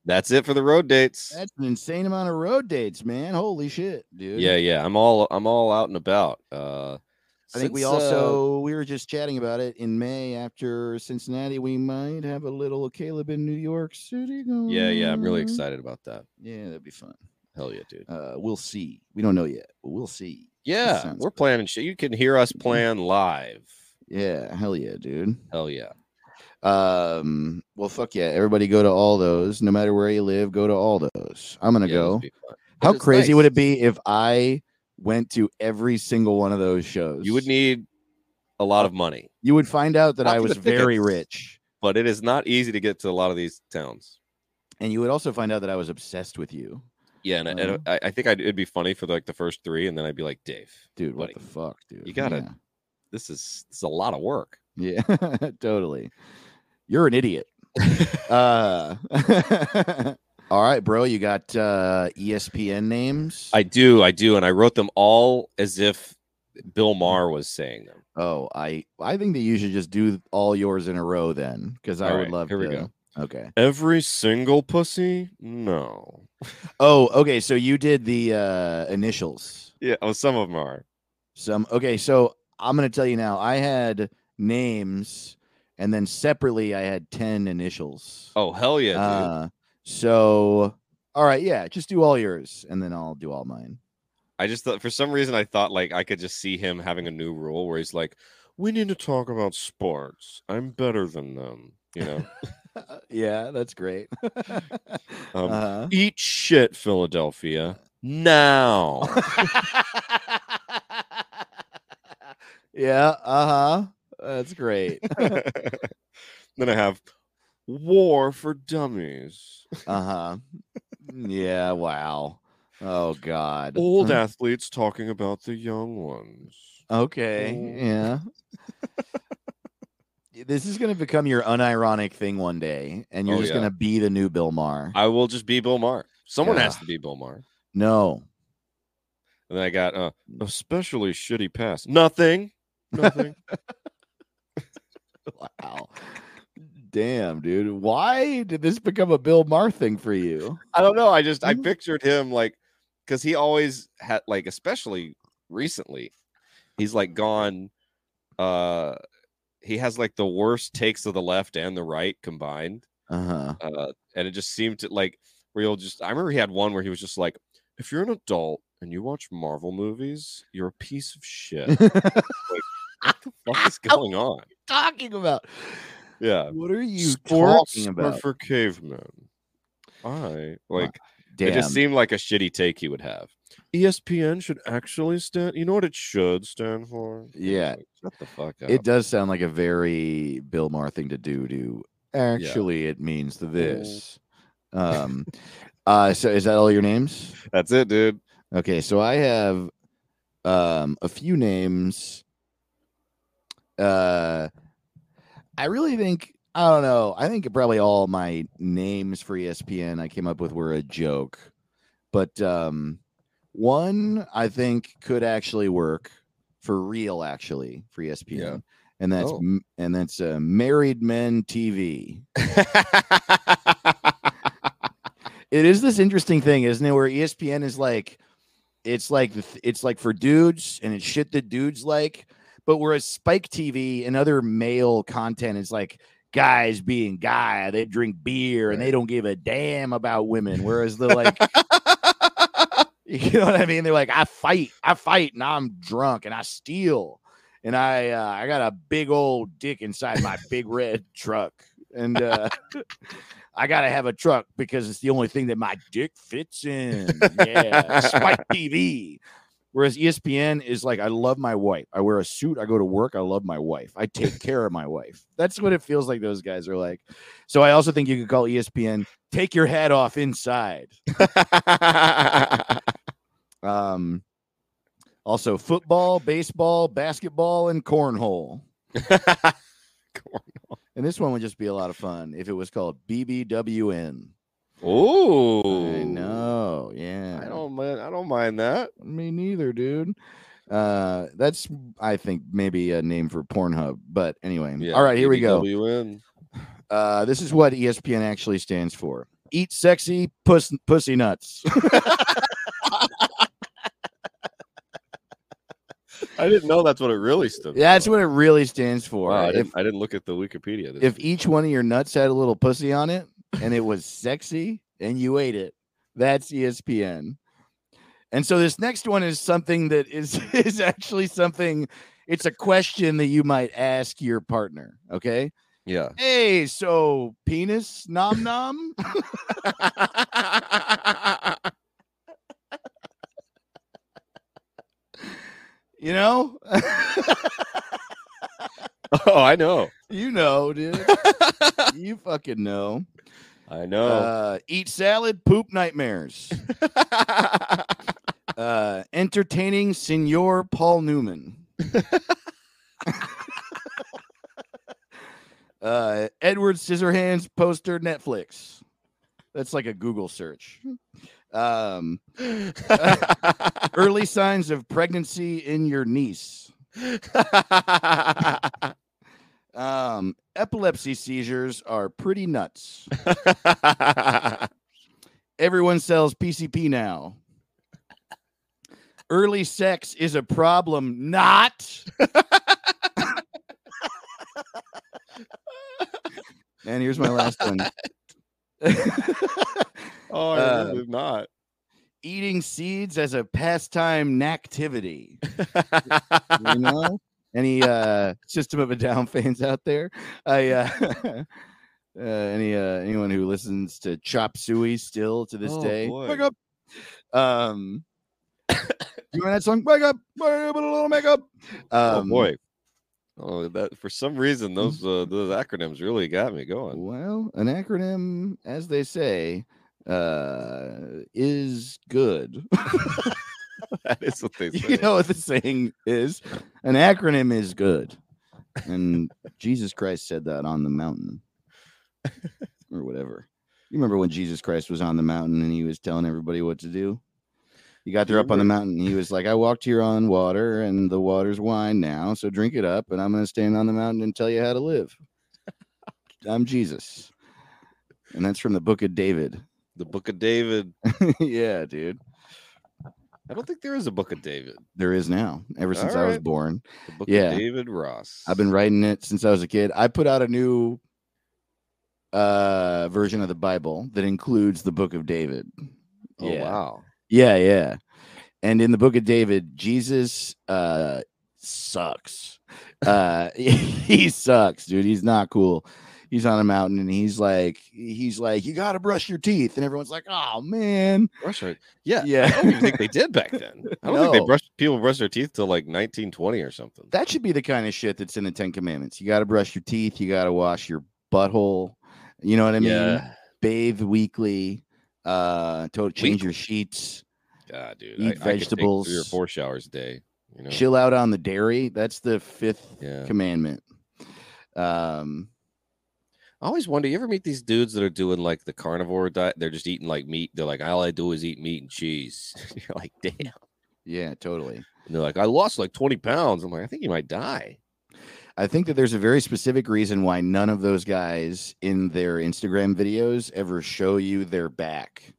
That's it for the road dates. That's an insane amount of road dates, man. Holy shit, dude. Yeah, yeah. I'm all out and about. I think we were just chatting about it in May after Cincinnati. We might have a little Caleb in New York City going. Yeah, yeah. I'm really excited about that. Yeah, that'd be fun. Hell yeah, dude. We'll see. We don't know yet, but we'll see. Yeah, we're planning shit. You can hear us plan live. Yeah, hell yeah, dude. Hell yeah. Well, fuck yeah. Everybody go to all those. No matter where you live, go to all those. I'm going to go. How crazy would it be if I went to every single one of those shows? You would need a lot of money. You would find out that I was very rich. But it is not easy to get to a lot of these towns. And you would also find out that I was obsessed with you. Yeah, and I think it'd be funny for like the first three, and then I'd be like, Dave. Dude, buddy, what the fuck, dude? You got to... Yeah. This is a lot of work. Yeah, totally. You're an idiot. All right, bro. You got ESPN names? I do, and I wrote them all as if Bill Maher was saying them. Oh, I think that you should just do all yours in a row then, because I would love to. Here we go. Okay. Every single pussy? No. Oh, okay. So you did the initials. Yeah. Oh, some of them are. Some. Okay. So. I'm going to tell you now, I had names, and then separately, I had 10 initials. Oh, hell yeah, dude. So, all right, yeah, just do all yours, and then I'll do all mine. I just thought, for some reason, I thought, like, I could just see him having a new rule where he's like, we need to talk about sports. I'm better than them, you know? Yeah, that's great. Eat shit, Philadelphia. Now. Yeah, uh-huh. That's great. Then I have War for Dummies. Uh-huh. Yeah, wow. Oh, God. Old athletes talking about the young ones. Okay, yeah. This is going to become your unironic thing one day, and you're going to be the new Bill Maher. I will just be Bill Maher. Someone has to be Bill Maher. No. And then I got especially shitty pass. Nothing. Wow. Damn, dude. Why did this become a Bill Maher thing for you? I don't know. I pictured him like, because he always had, like, especially recently, he's like gone. He has like the worst takes of the left and the right combined. Uh-huh. And it just seemed to like real. I remember he had one where he was just like, if you're an adult and you watch Marvel movies, you're a piece of shit. Like, what the fuck is going on? What are you talking about? Yeah. What are you talking about? For cavemen. Damn. It just seemed like a shitty take he would have. ESPN should actually stand. You know what it should stand for? Yeah. Like, shut the fuck up. It does sound like a very Bill Maher thing to do. It means this. So is that all your names? That's it, dude. Okay, so I have a few names. I really think, I don't know, I think probably all my names for ESPN I came up with were a joke. But one I think could actually work for real, actually, for ESPN. Yeah. And that's Married Men TV. It is this interesting thing, isn't it, where ESPN is like, it's like for dudes, and it's shit that dudes like. But whereas Spike TV and other male content is like guys being guy, they drink beer and they don't give a damn about women. Whereas they're like, you know what I mean? They're like, I fight and I'm drunk and I steal. And I got a big old dick inside my big red truck. And I got to have a truck because it's the only thing that my dick fits in. Yeah, Spike TV. Whereas ESPN is like, I love my wife. I wear a suit. I go to work. I love my wife. I take care of my wife. That's what it feels like those guys are like. So I also think you could call ESPN, take your hat off inside. Also, football, baseball, basketball, and cornhole. Cornhole. And this one would just be a lot of fun if it was called BBWN. Oh, I know. Yeah, I don't mind that. Me neither, dude. That's, I think, maybe a name for Pornhub. But anyway, yeah, all right, here BBWN. We go. This is what ESPN actually stands for: Eat Sexy Pussy Nuts. I didn't know that's what it really stood for. That's what it really stands for. Wow, I didn't look at the Wikipedia. If each one of your nuts had a little pussy on it and it was sexy and you ate it, that's ESPN. And so this next one is something that is actually something. It's a question that you might ask your partner. Okay. Yeah. Hey, so penis nom nom. You know? Oh, I know. You know, dude. You fucking know. I know. Eat salad, poop nightmares. Entertaining Senor Paul Newman. Edward Scissorhands poster Netflix. That's like a Google search. Early signs of pregnancy in your niece. Epilepsy seizures are pretty nuts. Everyone sells PCP now. Early sex is a problem. Not. And here's my last one. Oh, I really did not. Eating seeds as a pastime activity. You know? Any System of a Down fans out there? Anyone who listens to Chop Suey still to this day. Boy. Wake up. You remember that song? Wake up. Put a little makeup. Oh boy. Oh, that for some reason those acronyms really got me going. Well, an acronym, as they say, is good. That is what they say. You know what the saying is? An acronym is good. And Jesus Christ said that on the mountain, or whatever. You remember when Jesus Christ was on the mountain and he was telling everybody what to do? He got there up on the mountain. He was like, I walked here on water, and the water's wine now, so drink it up, and I'm going to stand on the mountain and tell you how to live. I'm Jesus. And that's from the Book of David. The Book of David. Yeah, dude. I don't think there is a Book of David. There is now, ever since I was born. The Book of David Ross. I've been writing it since I was a kid. I put out a new version of the Bible that includes the Book of David. Oh, yeah. Wow. Yeah, yeah. And in the Book of David, Jesus sucks. He sucks, dude. He's not cool. He's on a mountain and he's like, you got to brush your teeth. And everyone's like, oh, man. Brush it. Yeah. I don't even think they did back then. I don't think they brushed their teeth till like 1920 or something. That should be the kind of shit that's in the Ten Commandments. You got to brush your teeth. You got to wash your butthole. You know what I mean? Yeah. Bathe weekly. Change your sheets. God, dude. Eat vegetables. 3 or 4 showers a day. You know? Chill out on the dairy. That's the 5th commandment. I always wonder, you ever meet these dudes that are doing like the carnivore diet? They're just eating like meat. They're like, all I do is eat meat and cheese. You're like, damn. Yeah, totally. And they're like, I lost like 20 pounds. I'm like, I think you might die. I think that there's a very specific reason why none of those guys in their Instagram videos ever show you their back.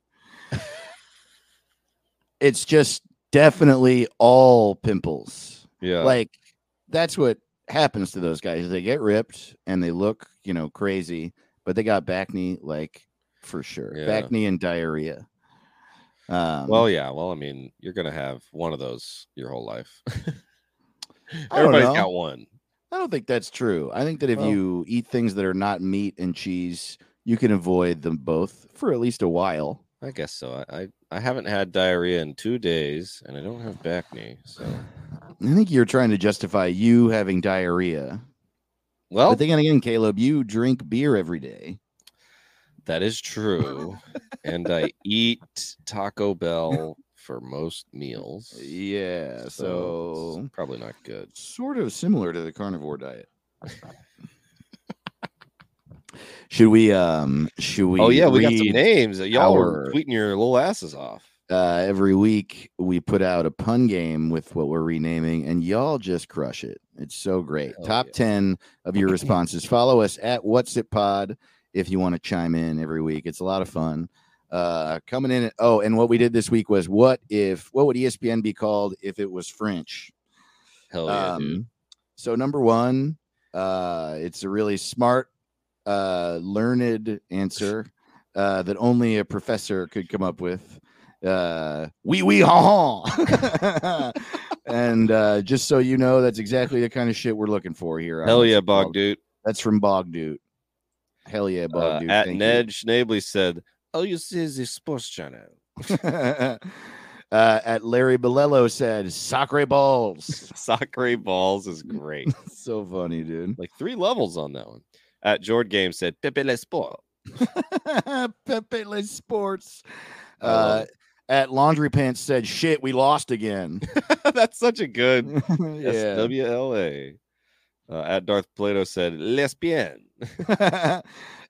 It's just definitely all pimples. Yeah. Like, that's what happens to those guys. They get ripped and they look, you know, crazy, but they got back knee, like, for sure. Yeah. Back knee and diarrhea. Well, yeah. Well, I mean, you're going to have one of those your whole life. Everybody's got one. I don't think that's true. I think that if you eat things that are not meat and cheese, you can avoid them both for at least a while. I guess so. I haven't had diarrhea in 2 days, and I don't have back knee. So I think you're trying to justify you having diarrhea. Well, but then again, Caleb, you drink beer every day. That is true. And I eat Taco Bell for most meals. Yeah, so it's probably not good. Sort of similar to the carnivore diet. Should we? Oh yeah, we got some names. Y'all were tweeting your little asses off. Every week we put out a pun game with what we're renaming, and y'all just crush it. It's so great. Hell Top 10 of your responses. Follow us at What's It Pod if you want to chime in every week. It's a lot of fun. Coming in. And what we did this week was what would ESPN be called if it was French? Hell yeah. Dude. So number one, it's a really smart, learned answer that only a professor could come up with. Oui, ha ha. And just so you know, that's exactly the kind of shit we're looking for here. Hell yeah, Bog Dude. That's from Bog Dude. Hell yeah, Bog Dude. At Ned Schnabley said, "Oh, you see the sports channel." At Larry Bellello said, "Sacre balls." Sacre balls is great. So funny, dude. Like 3 levels on that one. At Jord Game said, "Pepe Les Sports." Pepe Les Sports. At Laundry Pants said, "Shit, we lost again." That's such a good SWLA. At Darth Plato said, "Lesbian."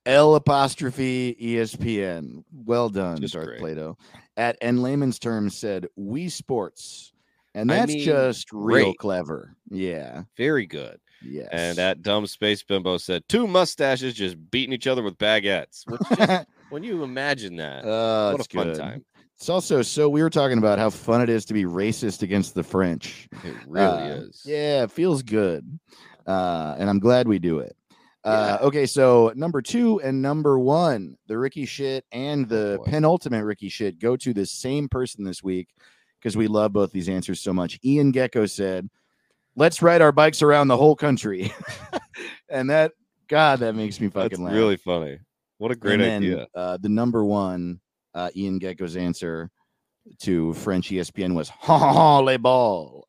L'_ESPN. Well done, just Darth great. Plato. At N Layman's Terms said, "We Sports." And that's just real great. Clever. Yeah. Very good. Yes. And at Dumb Space Bimbo said, "Two mustaches just beating each other with baguettes." Just, when you imagine that, what a fun time. It's also, so we were talking about how fun it is to be racist against the French. It really is. Yeah, it feels good. And I'm glad we do it. Okay, so number 2 and number 1, the Ricky shit and the penultimate Ricky shit go to the same person this week because we love both these answers so much. Ian Gecko said, "Let's ride our bikes around the whole country." And that makes me fucking laugh. That's really funny. What a great idea. The number 1, Ian Gecko's answer to French ESPN was, "Ha ha ha, les balls."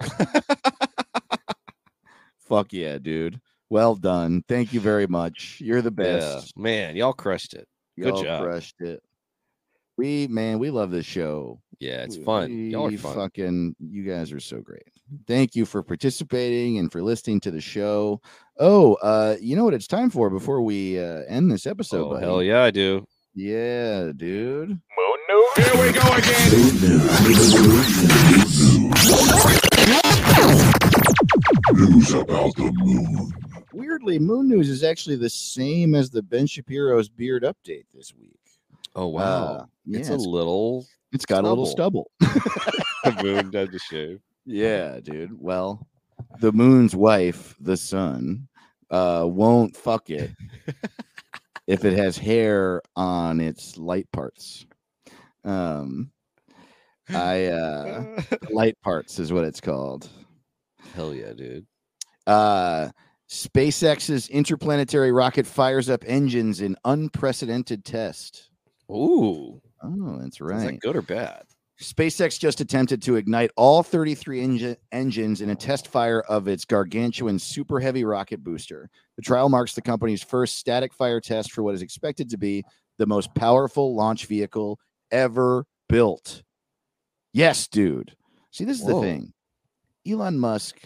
Fuck yeah, dude. Well done. Thank you very much. You're the best. Yeah, man, y'all crushed it. Good y'all job. Crushed it. We love this show. Yeah, it's fun. Y'all are fun. You guys are so great. Thank you for participating and for listening to the show. You know what it's time for before we end this episode? Oh, hell yeah, I do. Yeah, dude. Oh, no. Here we go again. News about the moon. Weirdly, Moon News is actually the same as the Ben Shapiro's beard update this week. Oh, wow. It's got a little stubble. The moon does the shave. Yeah, dude. Well, the moon's wife, the sun, won't fuck it if it has hair on its light parts. Light parts is what it's called. Hell yeah, dude. SpaceX's interplanetary rocket fires up engines in unprecedented test. Ooh. Oh, that's right. Is that good or bad? SpaceX just attempted to ignite all 33 engines in a test fire of its gargantuan Super Heavy rocket booster. The trial marks the company's first static fire test for what is expected to be the most powerful launch vehicle ever built. Yes, dude. See, this is the thing. Elon Musk,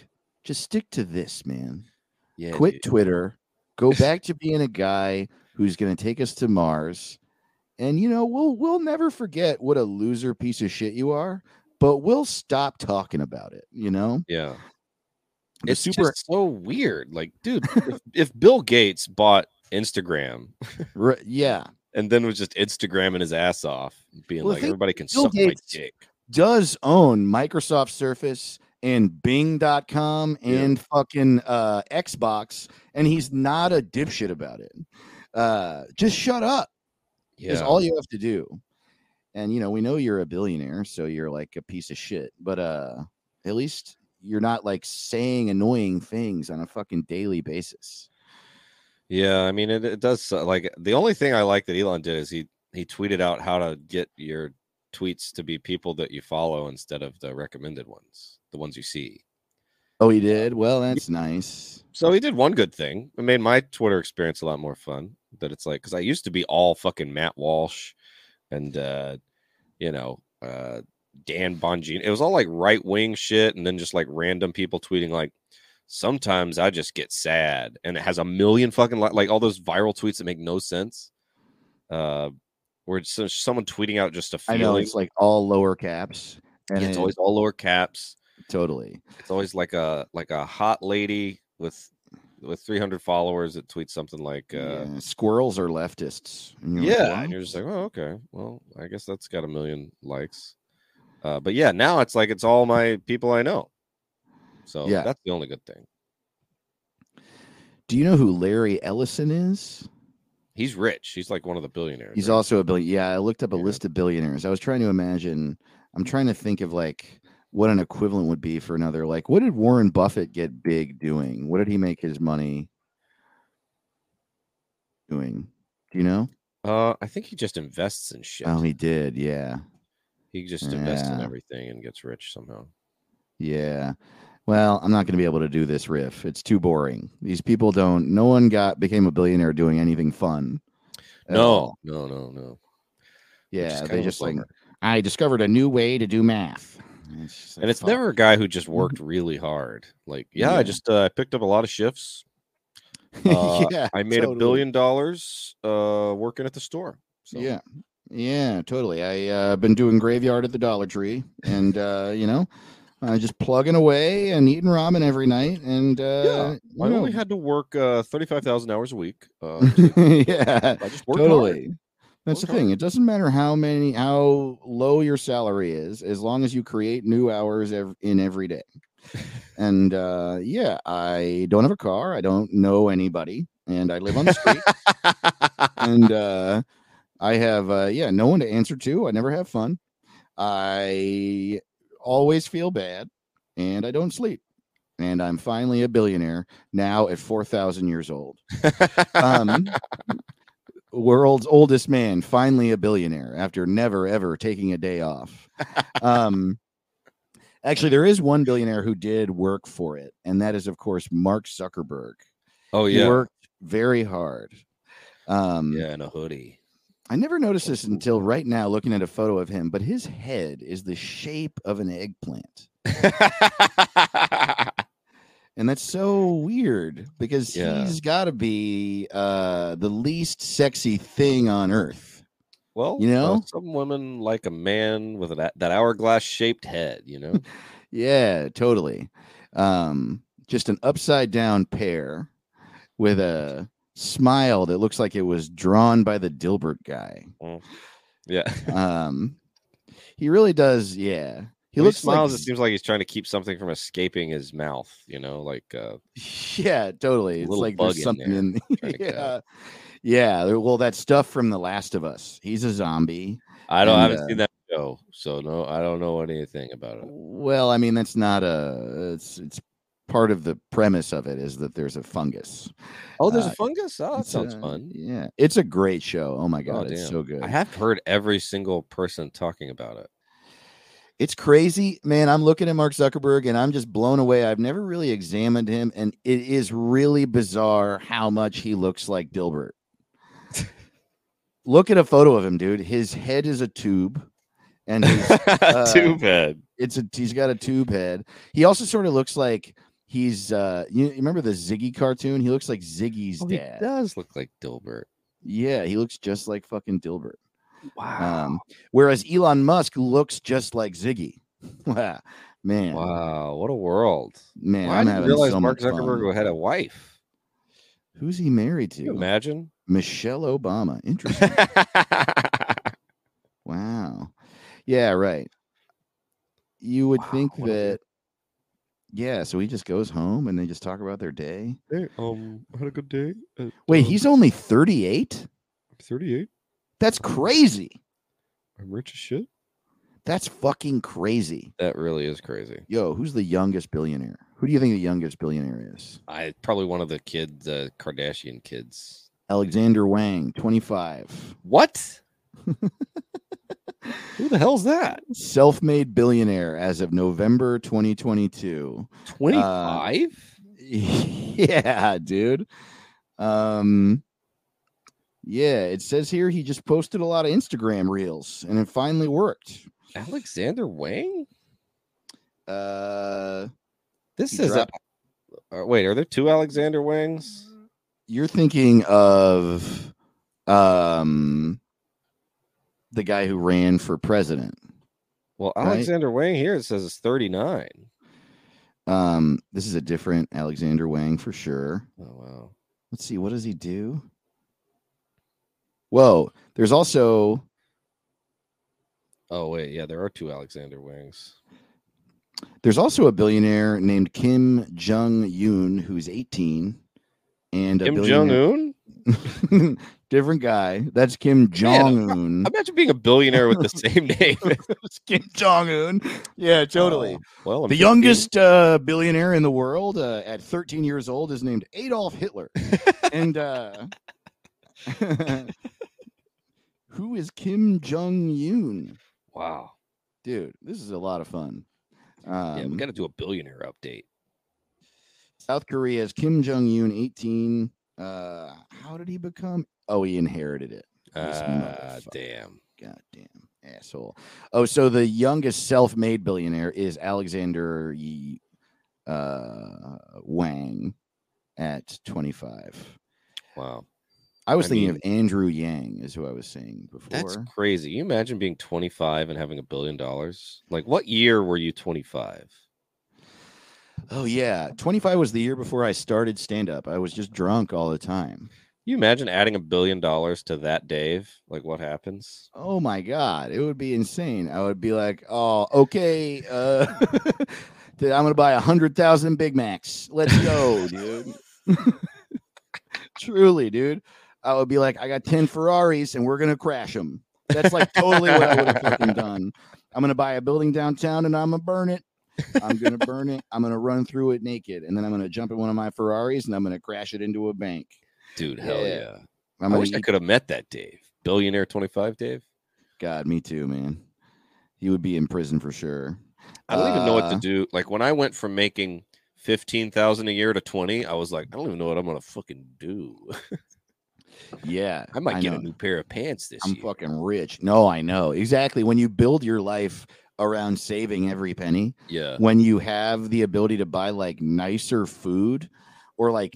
just stick to this, man. Yeah, quit Twitter. Go back to being a guy who's going to take us to Mars. And, you know, we'll never forget what a loser piece of shit you are, but we'll stop talking about it, you know? Yeah. It's super so weird. Like, dude, if Bill Gates bought Instagram. Right, yeah. And then was just Instagramming his ass off, being everybody can suck my dick. does own Microsoft Surface and Bing.com and fucking Xbox, and he's not a dipshit about it. Just shut up is all you have to do. And, you know, we know you're a billionaire, so you're like a piece of shit. But at least you're not like saying annoying things on a fucking daily basis. Yeah, I mean, it does. Like, the only thing I like that Elon did is he tweeted out how to get your tweets to be people that you follow instead of the recommended ones, the ones you see. Oh, he did? Well, that's nice. So he did one good thing. It made my Twitter experience a lot more fun. That it's like, because I used to be all fucking Matt Walsh and, you know, Dan Bongino. It was all like right wing shit. And then just like random people tweeting like, sometimes I just get sad. And it has a million fucking like all those viral tweets that make no sense. Where someone tweeting out just a feeling. I know, it's like all lower caps. And it's always all lower caps. Totally. It's always like a hot lady with 300 followers that tweets something like squirrels are leftists. And and you're just like, oh, okay. Well, I guess that's got a million likes. But yeah, now it's like it's all my people I know. So that's the only good thing. Do you know who Larry Ellison is? He's rich. He's like one of the billionaires. He's also a billionaire. Yeah, I looked up a list of billionaires. I was trying to imagine. I'm trying to think of like what an equivalent would be for another. Like, what did Warren Buffett get big doing? What did he make his money doing? Do you know? I think he just invests in shit. Oh, he did. Yeah. He just invests in everything and gets rich somehow. Yeah. Well, I'm not going to be able to do this riff. It's too boring. These people no one became a billionaire doing anything fun. No. Yeah. They just like, I discovered a new way to do math. And it's never a guy who just worked really hard. Like, I just picked up a lot of shifts. I made $1 billion working at the store. So. Yeah, totally. I been doing graveyard at the Dollar Tree, and you know, just plugging away and eating ramen every night. And I only had to work 35,000 hours a week. I just worked hard. That's the thing. It doesn't matter how low your salary is, as long as you create new hours in every day. And I don't have a car. I don't know anybody, and I live on the street. And I have no one to answer to. I never have fun. I always feel bad, and I don't sleep. And I'm finally a billionaire now at 4,000 years old. World's oldest man, finally a billionaire after never, ever taking a day off. Actually, there is one billionaire who did work for it. And that is, of course, Mark Zuckerberg. Oh, yeah. He worked very hard. In a hoodie. I never noticed this until right now, looking at a photo of him. But his head is the shape of an eggplant. And that's so weird because he's got to be the least sexy thing on earth. Well, you know, some women like a man with that hourglass shaped head, you know? Yeah, totally. Just an upside down pear with a smile that looks like it was drawn by the Dilbert guy. Mm. Yeah. He really does. Yeah. He looks smiles. It seems like he's trying to keep something from escaping his mouth, you know, like. Yeah, totally. It's like there's something in there. Yeah. Well, that stuff from The Last of Us. He's a zombie. I haven't seen that show, so no, I don't know anything about it. Well, I mean, that's not it's part of the premise of it is that there's a fungus. Oh, there's a fungus? Oh, that sounds fun. Yeah. It's a great show. Oh my God. Oh, it's so good. I have heard every single person talking about it. It's crazy, man. I'm looking at Mark Zuckerberg and I'm just blown away. I've never really examined him, and it is really bizarre how much he looks like Dilbert. Look at a photo of him, dude. His head is a tube, and his tube head. He's got a tube head. He also sort of looks like he's you remember the Ziggy cartoon? He looks like Ziggy's dad. He does look like Dilbert. Yeah, he looks just like fucking Dilbert. Wow. Whereas Elon Musk looks just like Ziggy. Wow, man. Wow, what a world, man. Well, I didn't realize Mark Zuckerberg had a wife. Who's he married to? Can you imagine? Michelle Obama. Interesting. Wow. Yeah, right. you would think that. Yeah, so he just goes home and they just talk about their day. Hey, I had a good day. Wait, he's only 38? 38. That's crazy. I'm rich as shit. That's fucking crazy. That really is crazy. Yo, who's the youngest billionaire? Who do you think the youngest billionaire is? I probably one of the kids, the Kardashian kids. Alexander Wang, 25. What? Who the hell's that? Self-made billionaire as of November 2022. 25? Yeah, dude. Yeah, it says here he just posted a lot of Instagram reels, and it finally worked. Alexander Wang? This is wait, are there two Alexander Wangs? You're thinking of the guy who ran for president. Well, Alexander Wang here, it says it's 39. This is a different Alexander Wang for sure. Oh, wow. Let's see. What does he do? Whoa. There's also. Oh, wait. Yeah, there are two Alexander Wangs. There's also a billionaire named Kim Jong-un, who's 18. And Kim Jong-un? Different guy. That's Kim Jong-un. Imagine being a billionaire with the same name. Kim Jong-un. Yeah, totally. Well, the youngest billionaire in the world at 13 years old is named Adolf Hitler. And who is Kim Jong-un? Wow. Dude, this is a lot of fun. Yeah, we got to do a billionaire update. South Korea's Kim Jong-un, 18. How did he become? Oh, he inherited it. Damn. Goddamn asshole. Oh, so the youngest self-made billionaire is Alexander Wang at 25. Wow. I was thinking of Andrew Yang is who I was saying before. That's crazy. You imagine being 25 and having $1 billion? Like, what year were you 25? Oh, yeah. 25 was the year before I started stand-up. I was just drunk all the time. You imagine adding $1 billion to that, Dave? Like, what happens? Oh, my God. It would be insane. I would be like, oh, okay. I'm going to buy 100,000 Big Macs. Let's go, dude. Truly, dude. I would be like, I got 10 Ferraris, and we're going to crash them. That's, like, totally what I would have fucking done. I'm going to buy a building downtown, and I'm going to burn it. I'm going to burn it. I'm going to run through it naked. And then I'm going to jump in one of my Ferraris and I'm going to crash it into a bank. Dude, hell yeah. I wish I could have met that Dave. Billionaire 25, Dave. God, me too, man. He would be in prison for sure. I don't even know what to do. Like when I went from making $15,000 a year to 20, I was like, I don't even know what I'm going to fucking do. Yeah. I might get a new pair of pants this year. I'm fucking rich. No, I know. Exactly. When you build your life around saving every penny, yeah, when you have the ability to buy like nicer food or like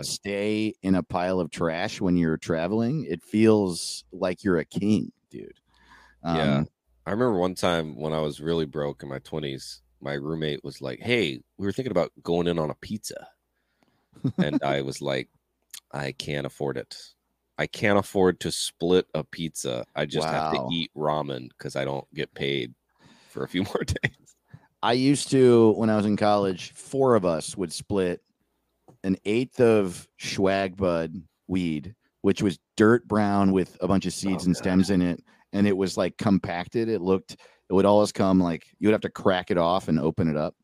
stay in a pile of trash when you're traveling, it feels like you're a king, dude. Yeah, I remember one time when I was really broke in my 20s, my roommate was like, hey, we were thinking about going in on a pizza. And I was like, I can't afford it. I can't afford to split a pizza. I just have to eat ramen because I don't get paid for a few more days. I used to, when I was in college, four of us would split an eighth of Schwag Bud weed, which was dirt brown with a bunch of seeds and stems in it, and it was like compacted. It would always come like you would have to crack it off and open it up.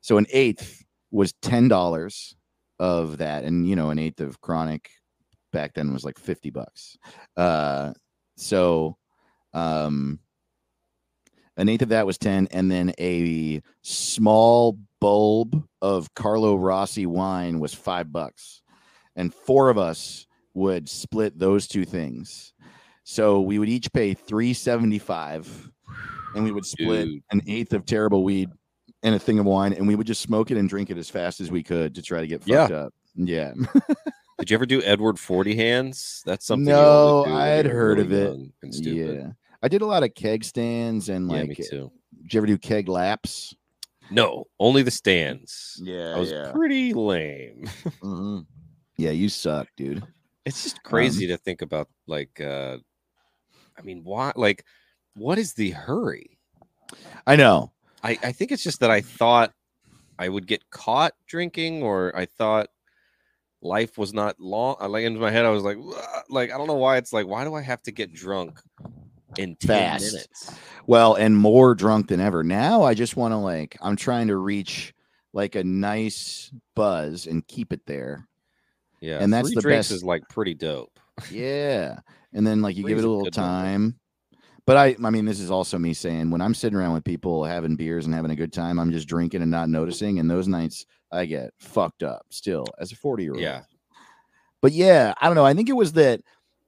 So an eighth was $10 of that, and you know, an eighth of Chronic back then was like $50. An eighth of that was 10, and then a small bulb of Carlo Rossi wine was $5. And four of us would split those two things. So we would each pay $3.75, and we would split an eighth of terrible weed and a thing of wine, and we would just smoke it and drink it as fast as we could to try to get fucked up. Yeah. Did you ever do Edward 40 hands? That's something. No, I had heard of it. Yeah. I did a lot of keg stands and like, me too. Did you ever do keg laps? No, only the stands. Yeah. I was pretty lame. Mm-hmm. Yeah. You suck, dude. It's just crazy to think about. Like, I mean, why, like, what is the hurry? I know. I think it's just that I thought I would get caught drinking, or I thought life was not long. Like in my head, I was like I don't know why it's like, why do I have to get drunk in 10 fast minutes? Well, and more drunk than ever now. I just want to I'm trying to reach like a nice buzz and keep it there. Yeah, and that's the best. Is like pretty dope. Yeah, and then like you give it a little time. But I mean, this is also me saying when I'm sitting around with people having beers and having a good time, I'm just drinking and not noticing. And those nights I get fucked up still as a 40-year-old. Yeah. But yeah, I don't know. I think it was that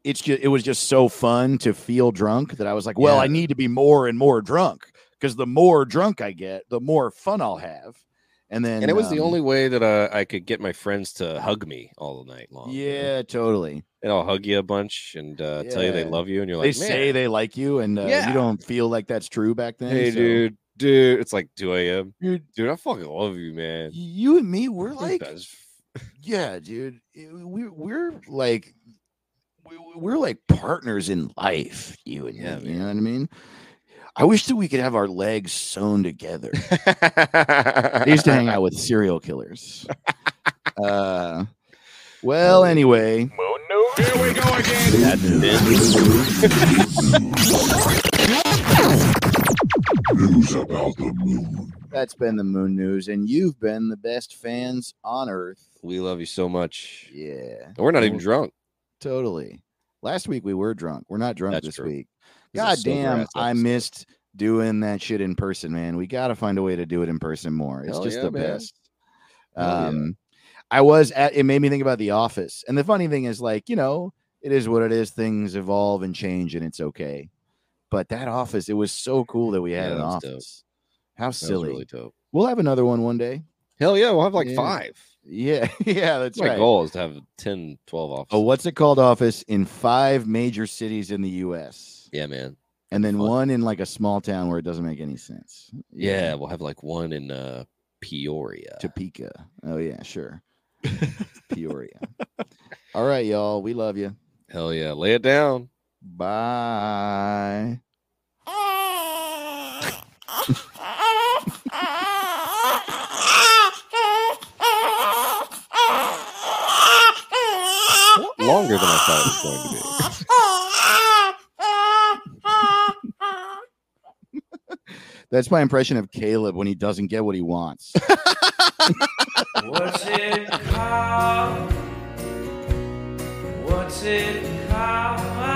it was just so fun to feel drunk that I was like, well, yeah, I need to be more and more drunk, because the more drunk I get, the more fun I'll have. And then it was the only way that I could get my friends to hug me all the night long. Yeah, totally. And I'll hug you a bunch and tell you they love you, and you're like, they say they like you, and you don't feel like that's true back then. Hey, so. dude, it's like 2 a.m. Dude, I fucking love you, man. You and me, we're like, yeah, dude, we're like partners in life. You and me, you know what I mean? I wish that we could have our legs sewn together. I used to hang out with serial killers. Well, anyway. Oh, no. Here we go again. That's it. News about the moon. That's been the moon news, and you've been the best fans on Earth. We love you so much. Yeah. We're not even drunk. Totally. Last week we were drunk. We're not drunk this week. God damn, I missed doing that shit in person, man. We got to find a way to do it in person more. It's just the best. I was at, it made me think about The Office. And the funny thing is, like, you know, it is what it is. Things evolve and change, and it's okay. But that office, it was so cool that we had an office. Dope. How silly. Really dope. We'll have another one day. Hell yeah, we'll have like 5. Yeah, yeah, that's right. My goal is to have 10, 12 offices. Oh, what's it called? Office in 5 major cities in the U.S. Yeah, man. And then one in like a small town where it doesn't make any sense. Yeah, yeah, we'll have like one in Peoria. Topeka. Oh, yeah, sure. Peoria. All right, y'all. We love you. Hell yeah. Lay it down. Bye. Longer than I thought it was going to be. That's my impression of Caleb when he doesn't get what he wants. What's it called? What's it called?